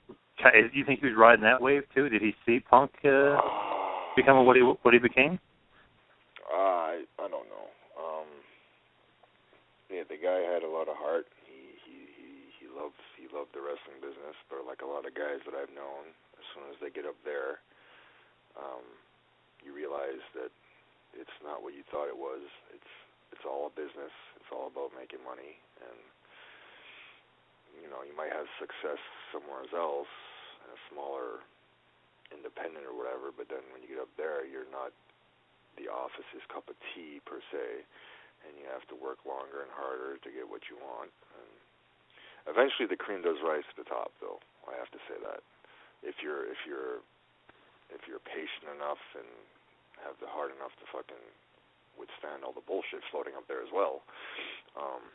do you think he was riding that wave too? Did he see Punk uh, become what he, what he became? Uh, I, I don't know. Yeah, the guy had a lot of heart. He he he he loved he loved the wrestling business, but like a lot of guys that I've known, as soon as they get up there, um, you realize that it's not what you thought it was. It's it's all a business. It's all about making money, and you know you might have success somewhere else in a smaller independent or whatever, but then when you get up there, you're not the office's cup of tea per se. And you have to work longer and harder to get what you want. And eventually, the cream does rise to the top, though. I have to say that. If you're if you're if you're patient enough and have the heart enough to fucking withstand all the bullshit floating up there as well, um,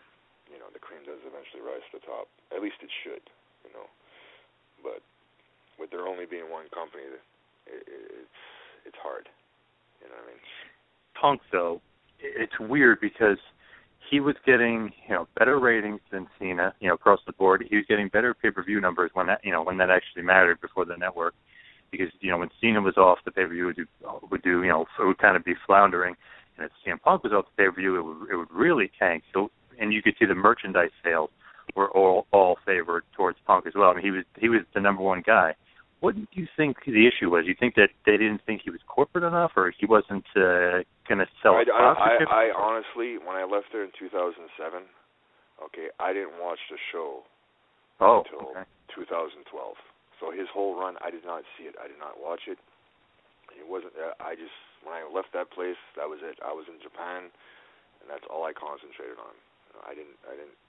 you know, the cream does eventually rise to the top. At least it should, you know. But with there only being one company, it, it, it's it's hard. You know what I mean? Punk, though, it's weird because he was getting, you know, better ratings than Cena, you know, across the board. He was getting better pay-per-view numbers when that, you know, when that actually mattered before the network, because, you know, when Cena was off, the pay-per-view would do, would do you know, it would kind of be floundering. And if C M Punk was off the pay-per-view, it would, it would really tank. So, and you could see the merchandise sales were all, all favored towards Punk as well. I mean, he was he was the number one guy. What do you think the issue was? You think that they didn't think he was corporate enough, or he wasn't uh, going to sell? I, I, I, I honestly, when I left there in two thousand seven, okay, I didn't watch the show oh, until okay. twenty twelve. So his whole run, I did not see it. I did not watch it. It wasn't. I just when I left that place, that was it. I was in Japan, and that's all I concentrated on. I didn't. I didn't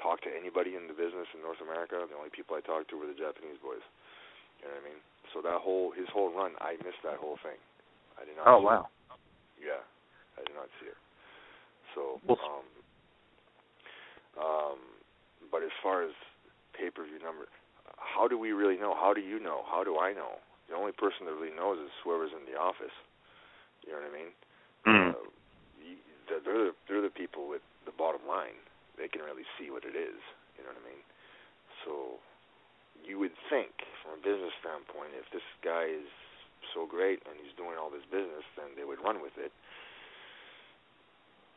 talk to anybody in the business in North America. The only people I talked to were the Japanese boys. You know what I mean? So that whole, his whole run, I missed that whole thing. I did not oh, see wow. it. Yeah, I did not see it. So, um, um, but as far as pay-per-view number, how do we really know? How do you know? How do I know? The only person that really knows is whoever's in the office. You know what I mean? Mm. Uh, they're, the, they're the people with the bottom line. They can really see what it is. You know what I mean? So... you would think, from a business standpoint, if this guy is so great and he's doing all this business, then they would run with it.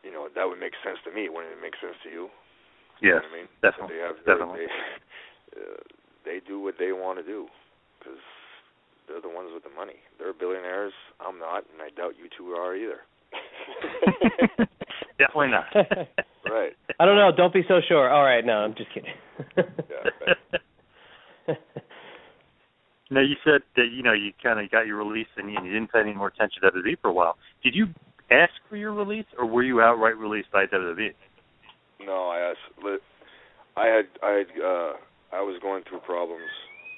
You know, that would make sense to me. Wouldn't it make sense to you? Yes, you know what I mean? Definitely. They, have, definitely. They, uh, they do what they want to do because they're the ones with the money. They're billionaires. I'm not, and I doubt you two are either. Definitely not. Right. I don't know. Don't be so sure. All right, no, I'm just kidding. Yeah, right. Now, you said that, you know, you kind of got your release and you didn't pay any more attention to W W E for a while. Did you ask for your release, or were you outright released by W W E? No, I asked. I had, I had, uh, I was going through problems.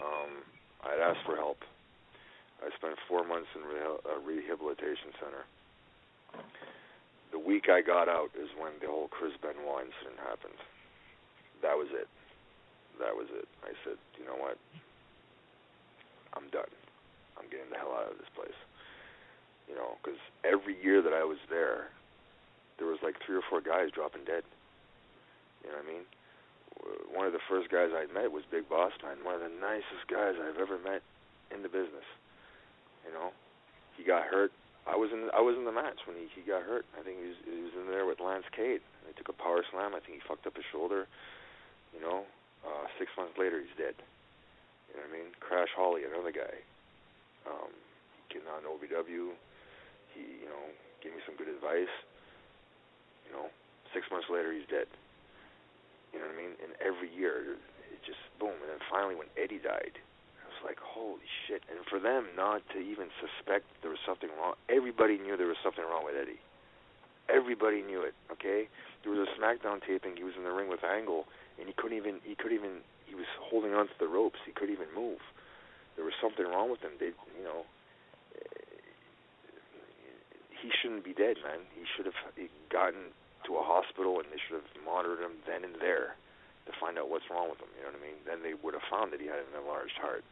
Um, I had asked for help. I spent four months in a rehabilitation center. The week I got out is when the whole Chris Benoit incident happened. That was it. That was it. I said, you know what? I'm done. I'm getting the hell out of this place. You know, because every year that I was there, there was like three or four guys dropping dead. You know what I mean? One of the first guys I met was Big Boss Man, one of the nicest guys I've ever met in the business. You know, he got hurt. I was in I was in the match when he, he got hurt. I think he was, he was in there with Lance Cade. They took a power slam. I think he fucked up his shoulder. You know, uh, six months later, he's dead. You know what I mean? Crash Holly, another guy, um, getting on O V W. He, you know, gave me some good advice. You know, six months later, he's dead. You know what I mean? And every year, it just, boom. And then finally, when Eddie died, I was like, holy shit. And for them not to even suspect there was something wrong, everybody knew there was something wrong with Eddie. Everybody knew it, okay? There was a SmackDown taping. He was in the ring with Angle, and he couldn't even, he couldn't even, he was holding on to the ropes. He couldn't even move. There was something wrong with him. They, you know, he shouldn't be dead, man. He should have gotten to a hospital, and they should have monitored him then and there to find out what's wrong with him. You know what I mean? Then they would have found that he had an enlarged heart,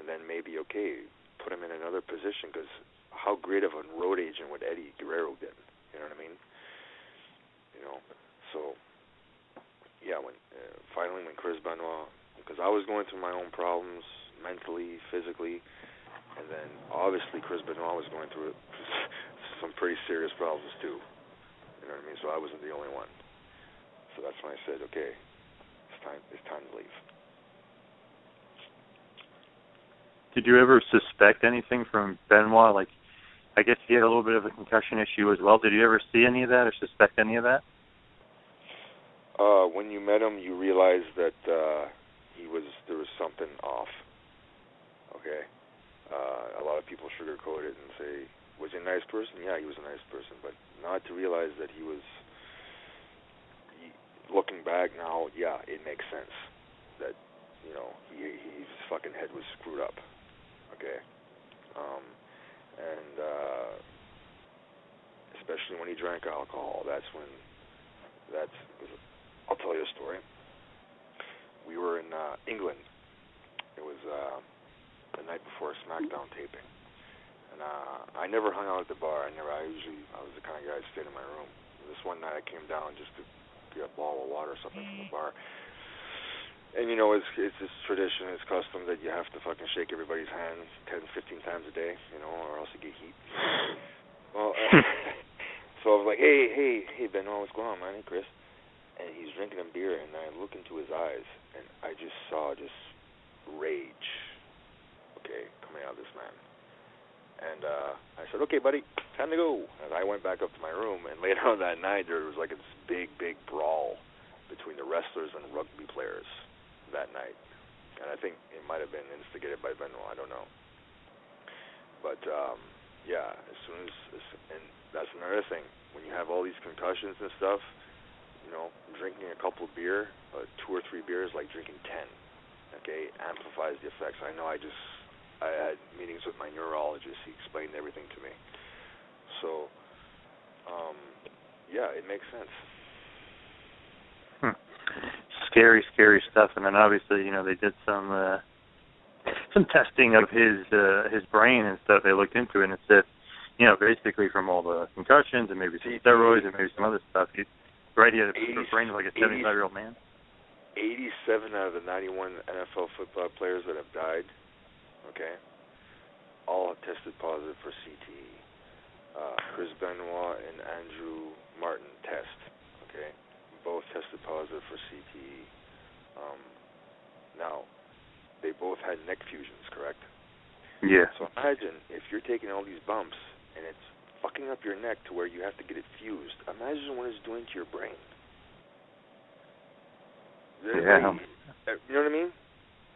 and then maybe, okay, put him in another position, because how great of a road agent would Eddie Guerrero get? You know what I mean? You know, so... Yeah, when uh, finally when Chris Benoit, because I was going through my own problems mentally, physically, and then obviously Chris Benoit was going through some pretty serious problems too. You know what I mean? So I wasn't the only one. So that's when I said, okay, it's time. It's time to leave. Did you ever suspect anything from Benoit? Like, I guess he had a little bit of a concussion issue as well. Did you ever see any of that or suspect any of that? Uh, when you met him, you realized that uh, he was there was something off. Okay, uh, a lot of people sugarcoat it and say, "Was he a nice person?" Yeah, he was a nice person, but not to realize that he was. He, looking back now, yeah, it makes sense that you know he, he, his fucking head was screwed up. Okay, um, and uh, especially when he drank alcohol, that's when. That's. I'll tell you a story. We were in uh, England. It was uh, the night before SmackDown taping, and uh, I never hung out at the bar. I never. I usually I was the kind of guy that stayed in my room. This one night I came down just to get a bottle of water or something from the bar. And, you know, it's it's this tradition, it's custom that you have to fucking shake everybody's hand ten, fifteen times a day, you know, or else you get heat. Well, uh, so I was like, hey, hey, hey, Benoit, what's going on, man? Hey, Chris. And he's drinking a beer, and I look into his eyes, and I just saw just rage, okay, coming out of this man. And uh, I said, okay, buddy, time to go. And I went back up to my room, and later on that night, there was like this big, big brawl between the wrestlers and rugby players that night, and I think it might have been instigated by Benoit, I don't know, but um, yeah, as soon as, as, and that's another thing, when you have all these concussions and stuff, you know, drinking a couple of beer, uh, two or three beers, like drinking ten, okay, amplifies the effects. I know I just, I had meetings with my neurologist, he explained everything to me, so, um, yeah, it makes sense. Scary, scary stuff, and then obviously, you know, they did some uh, some testing of his uh, his brain and stuff. They looked into it and it said, you know, basically from all the concussions and maybe some steroids and maybe some other stuff, he, right, he had a brain of like a seventy-five-year-old man. eighty-seven out of the ninety-one N F L football players that have died, okay, all have tested positive for C T E. Uh, Chris Benoit and Andrew Martin test, okay. Both tested positive for C T E. Um, now, they both had neck fusions, correct? Yeah. So imagine if you're taking all these bumps and it's fucking up your neck to where you have to get it fused. Imagine what it's doing to your brain. Yeah. You know what I mean?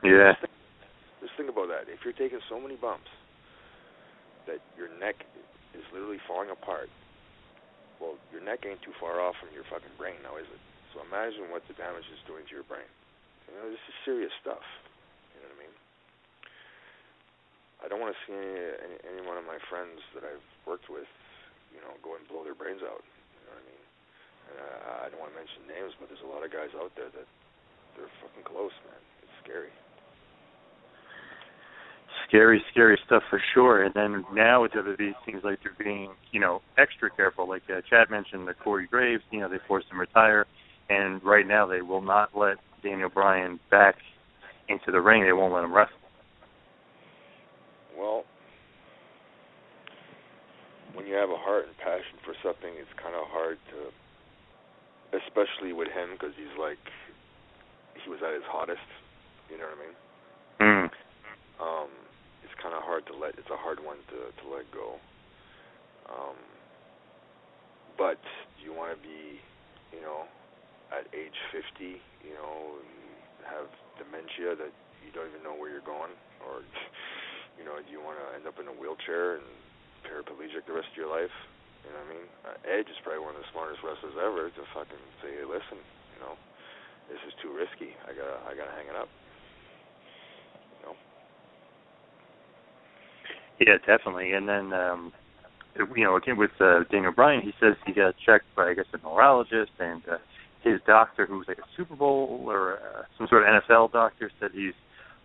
Yeah. Just think, just think about that. If you're taking so many bumps that your neck is literally falling apart, well, your neck ain't too far off from your fucking brain now, is it? So imagine what the damage is doing to your brain. You know, this is serious stuff. You know what I mean? I don't want to see any, any one of my friends that I've worked with, you know, go and blow their brains out. You know what I mean? And I, I don't want to mention names, but there's a lot of guys out there that they're fucking close, man. It's scary. Scary, scary stuff for sure. And then now with W W E, it seems like they're being, you know, extra careful. Like uh, Chad mentioned, the Corey Graves, you know, they forced him to retire. And right now they will not let Daniel Bryan back into the ring. They won't let him wrestle. Well, when you have a heart and passion for something, it's kind of hard to, especially with him, because he's like, he was at his hottest. You know what I mean? Mm. Um, it's kind of hard to let, it's a hard one to, to let go. Um, but you want to be, you know, at age fifty, you know, you have dementia that you don't even know where you're going, or, you know, do you want to end up in a wheelchair and paraplegic the rest of your life? You know what I mean? Uh, Edge is probably one of the smartest wrestlers ever to fucking say, hey, listen, you know, this is too risky. I gotta, I gotta hang it up. Yeah, definitely. And then, um, you know, again with uh, Daniel Bryan, he says he got checked by, I guess, a neurologist, and uh, his doctor, who was like a Super Bowl or uh, some sort of N F L doctor, said he's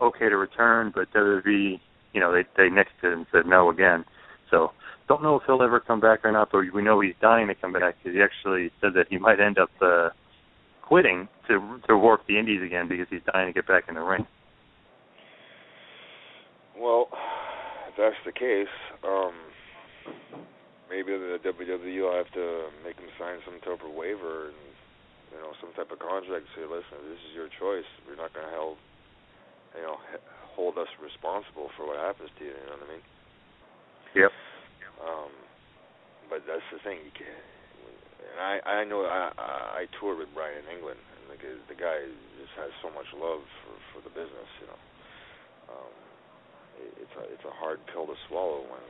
okay to return, but W W E, you know, they, they nixed it and said no again. So don't know if he'll ever come back or not, but we know he's dying to come back because he actually said that he might end up uh, quitting to, to work the Indies again because he's dying to get back in the ring. Well, if that's the case, um, maybe the W W E will have to make him sign some type of waiver and, you know, some type of contract to say, listen, this is your choice. We're not going to hold, you know, hold us responsible for what happens to you. You know what I mean? Yep. Um, but that's the thing. You can't, and I, I know I, I toured with Brian in England, and the, the guy just has so much love for, for the business, you know. Um, It's a, it's a hard pill to swallow when,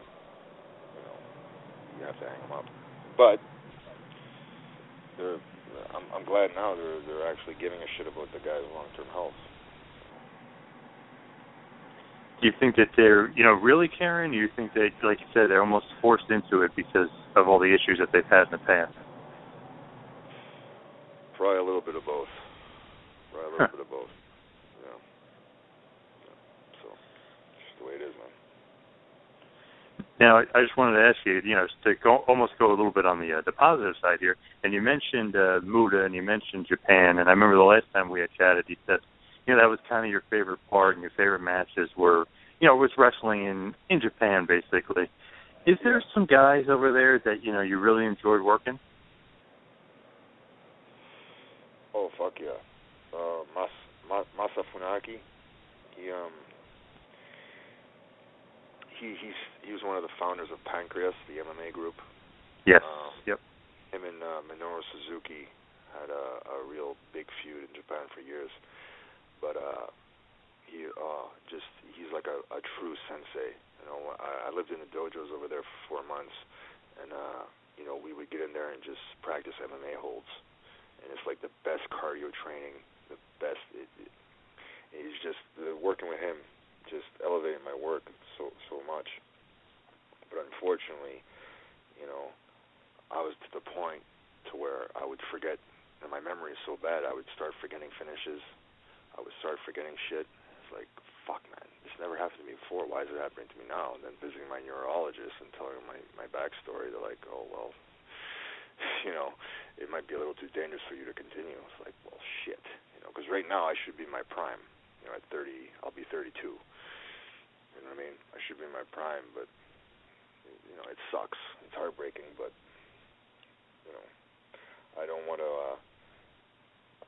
you know, you have to hang them up. But they're, I'm, I'm glad now they're, they're actually giving a shit about the guy's long-term health. Do you think that they're, you know, really caring? Do you think that, like you said, they're almost forced into it because of all the issues that they've had in the past? Probably a little bit of both. Probably a little huh. bit of both. Now, I just wanted to ask you, you know, to go, almost go a little bit on the, uh, the positive side here. And you mentioned uh, Muta, and you mentioned Japan. And I remember the last time we had chatted, you said, you know, that was kind of your favorite part, and your favorite matches were, you know, was wrestling in, in Japan, basically. Is there some guys over there that, you know, you really enjoyed working? Oh, fuck yeah. Uh, Mas, Mas, Masa Funaki, he, um... He he's, he was one of the founders of Pancreas, the M M A group. Yes. Um, yep. Him and uh, Minoru Suzuki had a, a real big feud in Japan for years, but uh, he uh, just he's like a, a true sensei. You know, I, I lived in the dojos over there for four months, and uh, you know, we would get in there and just practice M M A holds, and it's like the best cardio training, the best. It, it, it's just the, working with him just elevated my work so so much. But unfortunately, you know, I was to the point to where I would forget, and my memory is so bad, I would start forgetting finishes. I would start forgetting shit. It's like, fuck, man, this never happened to me before. Why is it happening to me now? And then visiting my neurologist and telling him my, my backstory, they're like, oh, well, you know, it might be a little too dangerous for you to continue. It's like, well, shit, you know, because right now I should be in my prime. You know, at thirty, I'll be thirty-two. You know what I mean? I should be in my prime, but, you know, it sucks. It's heartbreaking, but, you know, I don't want to, uh,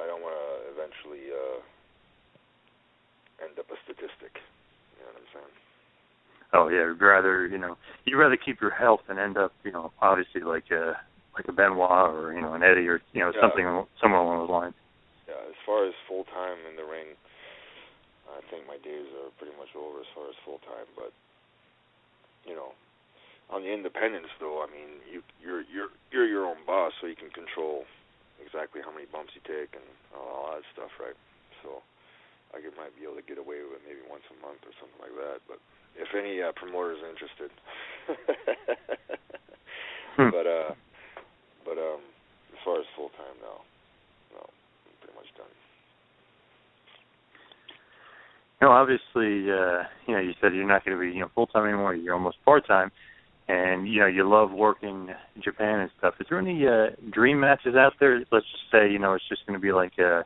I don't want to eventually uh, end up a statistic. You know what I'm saying? Oh, yeah. You'd rather, you know, you'd rather keep your health and end up, you know, obviously like a, like a Benoit or, you know, an Eddie or, you know, yeah. something somewhere along those lines. Yeah, as far as full-time in the ring, I think my days are pretty much over as far as full-time, but, you know, on the independents, though, I mean, you, you're, you're, you're your own boss, so you can control exactly how many bumps you take and all that stuff, right? So I could, might be able to get away with it maybe once a month or something like that, but if any uh, promoters are interested. hmm. But, uh, but um, as far as full-time now, no, I'm pretty much done. You know, obviously, uh, you know, you said you're not going to be, you know, full-time anymore. You're almost part-time, and, you know, you love working in Japan and stuff. Is there any uh, dream matches out there? Let's just say, you know, it's just going to be like a,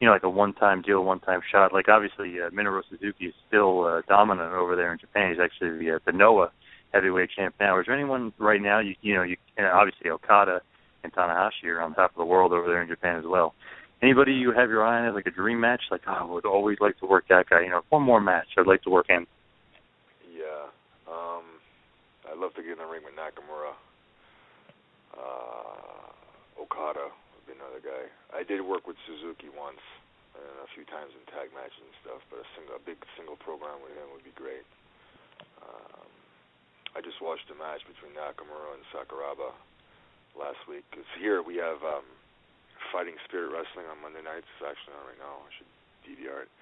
you know, like a one-time deal, one-time shot. Like, obviously, uh, Minoru Suzuki is still uh, dominant over there in Japan. He's actually the, uh, the Noah heavyweight champ now. Is there anyone right now, you, you know, you and obviously Okada and Tanahashi are on top of the world over there in Japan as well. Anybody you have your eye on, like a dream match? Like, oh, I would always like to work that guy. You know, one more match I'd like to work in. Yeah. Um, I'd love to get in the ring with Nakamura. Uh, Okada would be another guy. I did work with Suzuki once and a few times in tag matches and stuff, but a, single, a big single program with him would be great. Um, I just watched a match between Nakamura and Sakuraba last week. Because here we have... Um, Fighting Spirit Wrestling on Monday nights. It's actually on right now. I should D V R it.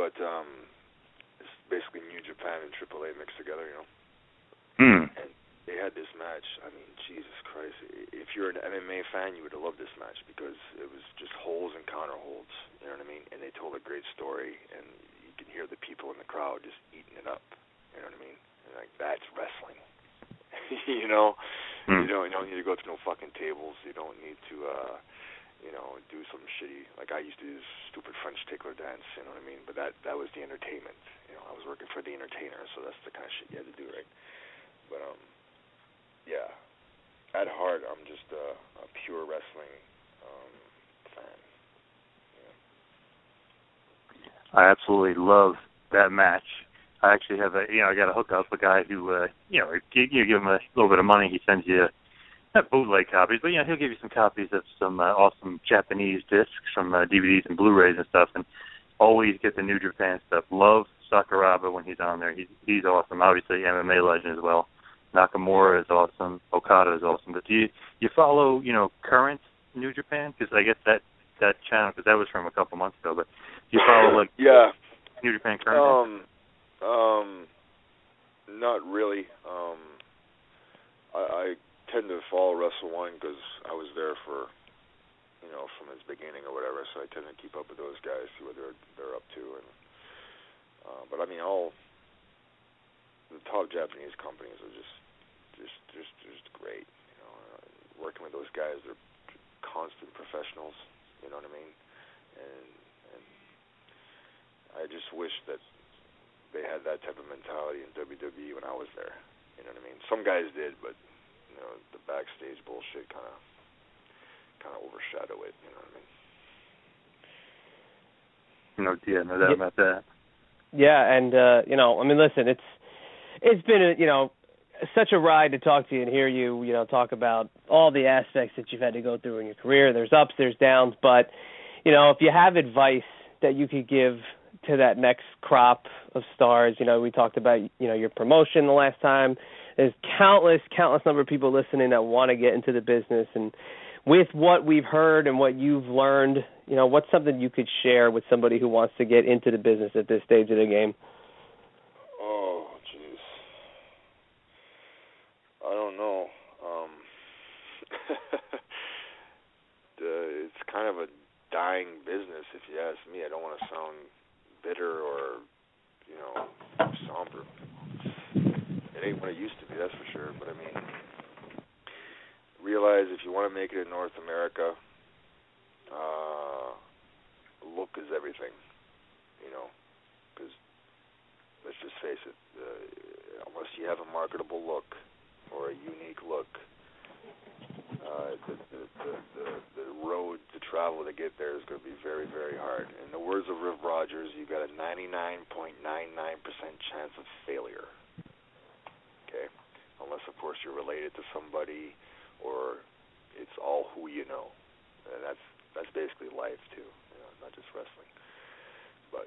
But um, it's basically New Japan and triple A mixed together, you know. Mm. And they had this match. I mean, Jesus Christ. If you're an M M A fan, you would have loved this match because it was just holes and counter holds. You know what I mean? And they told a great story, and you can hear the people in the crowd just eating it up. You know what I mean? And like, that's wrestling. You know, mm. you don't you don't need to go to no fucking tables. You don't need to, uh, you know, do some shitty. Like I used to do this stupid French tickler dance. You know what I mean? But that that was the entertainment. You know, I was working for the entertainer, so that's the kind of shit you had to do, right? But um, yeah, at heart, I'm just a, a pure wrestling um, fan. Yeah. I absolutely love that match. I actually have a, you know, I got a hookup, a guy who, uh, you know, you, you give him a little bit of money, he sends you, not bootleg copies, but, you know, he'll give you some copies of some uh, awesome Japanese discs, some uh, D V Ds and Blu-rays and stuff, and always get the New Japan stuff. Love Sakuraba when he's on there. He's, he's awesome. Obviously, M M A legend as well. Nakamura is awesome. Okada is awesome. But do you, you follow, you know, current New Japan? Because I guess that, that channel, because that was from a couple months ago, but do you follow, like, yeah. New Japan current? Um, Um, not really. Um, I, I tend to follow Wrestle One because I was there for, you know, from its beginning or whatever. So I tend to keep up with those guys, see what they're they're up to. And uh, but I mean, all the top Japanese companies are just just just just great. You know, uh, working with those guys, they're constant professionals. You know what I mean? And and I just wish that they had that type of mentality in W W E when I was there. You know what I mean? Some guys did, but you know, the backstage bullshit kind of kind of overshadow it. You know what I mean? No, yeah, no doubt about that. Yeah, and uh, you know, I mean, listen, it's it's been a, you know, such a ride to talk to you and hear you, you know, talk about all the aspects that you've had to go through in your career. There's ups, there's downs, but you know, if you have advice that you could give to that next crop of stars, you know, we talked about, you know, your promotion the last time. There's countless, countless number of people listening that want to get into the business, and with what we've heard and what you've learned, you know, what's something you could share with somebody who wants to get into the business at this stage of the game? Oh, jeez. I don't know. Um, the, it's kind of a dying business, if you ask me. I don't want to sound bitter or, you know, somber. It ain't what it used to be, that's for sure. But, I mean, realize if you want to make it in North America, uh, look is everything, you know, because let's just face it, uh, unless you have a marketable look or a unique look, uh, the, the, the, the, the road to travel to get there is going to be very, very hard. In the words of Rip Rogers, you've got a ninety-nine point nine nine percent chance of failure, okay, unless, of course, you're related to somebody or it's all who you know. And that's that's basically life too, you know, not just wrestling. But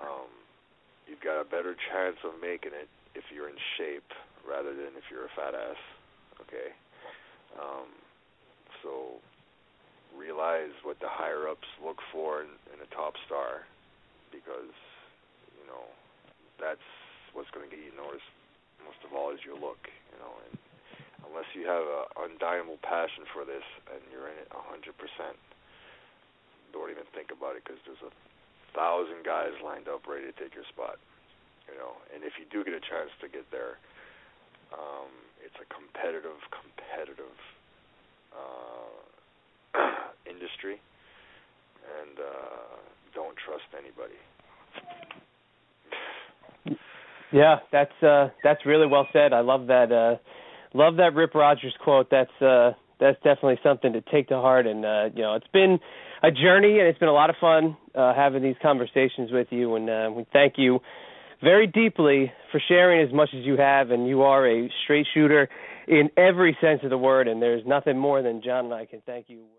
um, you've got a better chance of making it if you're in shape rather than if you're a fat ass. Okay. Um, so realize what the higher ups look for in, in a top star, because you know that's what's going to get you noticed most of all is your look, you know. And unless you have an undyable passion for this and you're in it one hundred percent, don't even think about it, because there's a thousand guys lined up ready to take your spot, you know. And if you do get a chance to get there, um, it's a competitive, competitive uh, industry, and uh, don't trust anybody. Yeah, that's uh, that's really well said. I love that. Uh Love that Rip Rogers quote. That's uh, that's definitely something to take to heart. And, uh, you know, it's been a journey, and it's been a lot of fun uh, having these conversations with you. And uh, we thank you very deeply for sharing as much as you have. And you are a straight shooter in every sense of the word, and there's nothing more than John and I can thank you.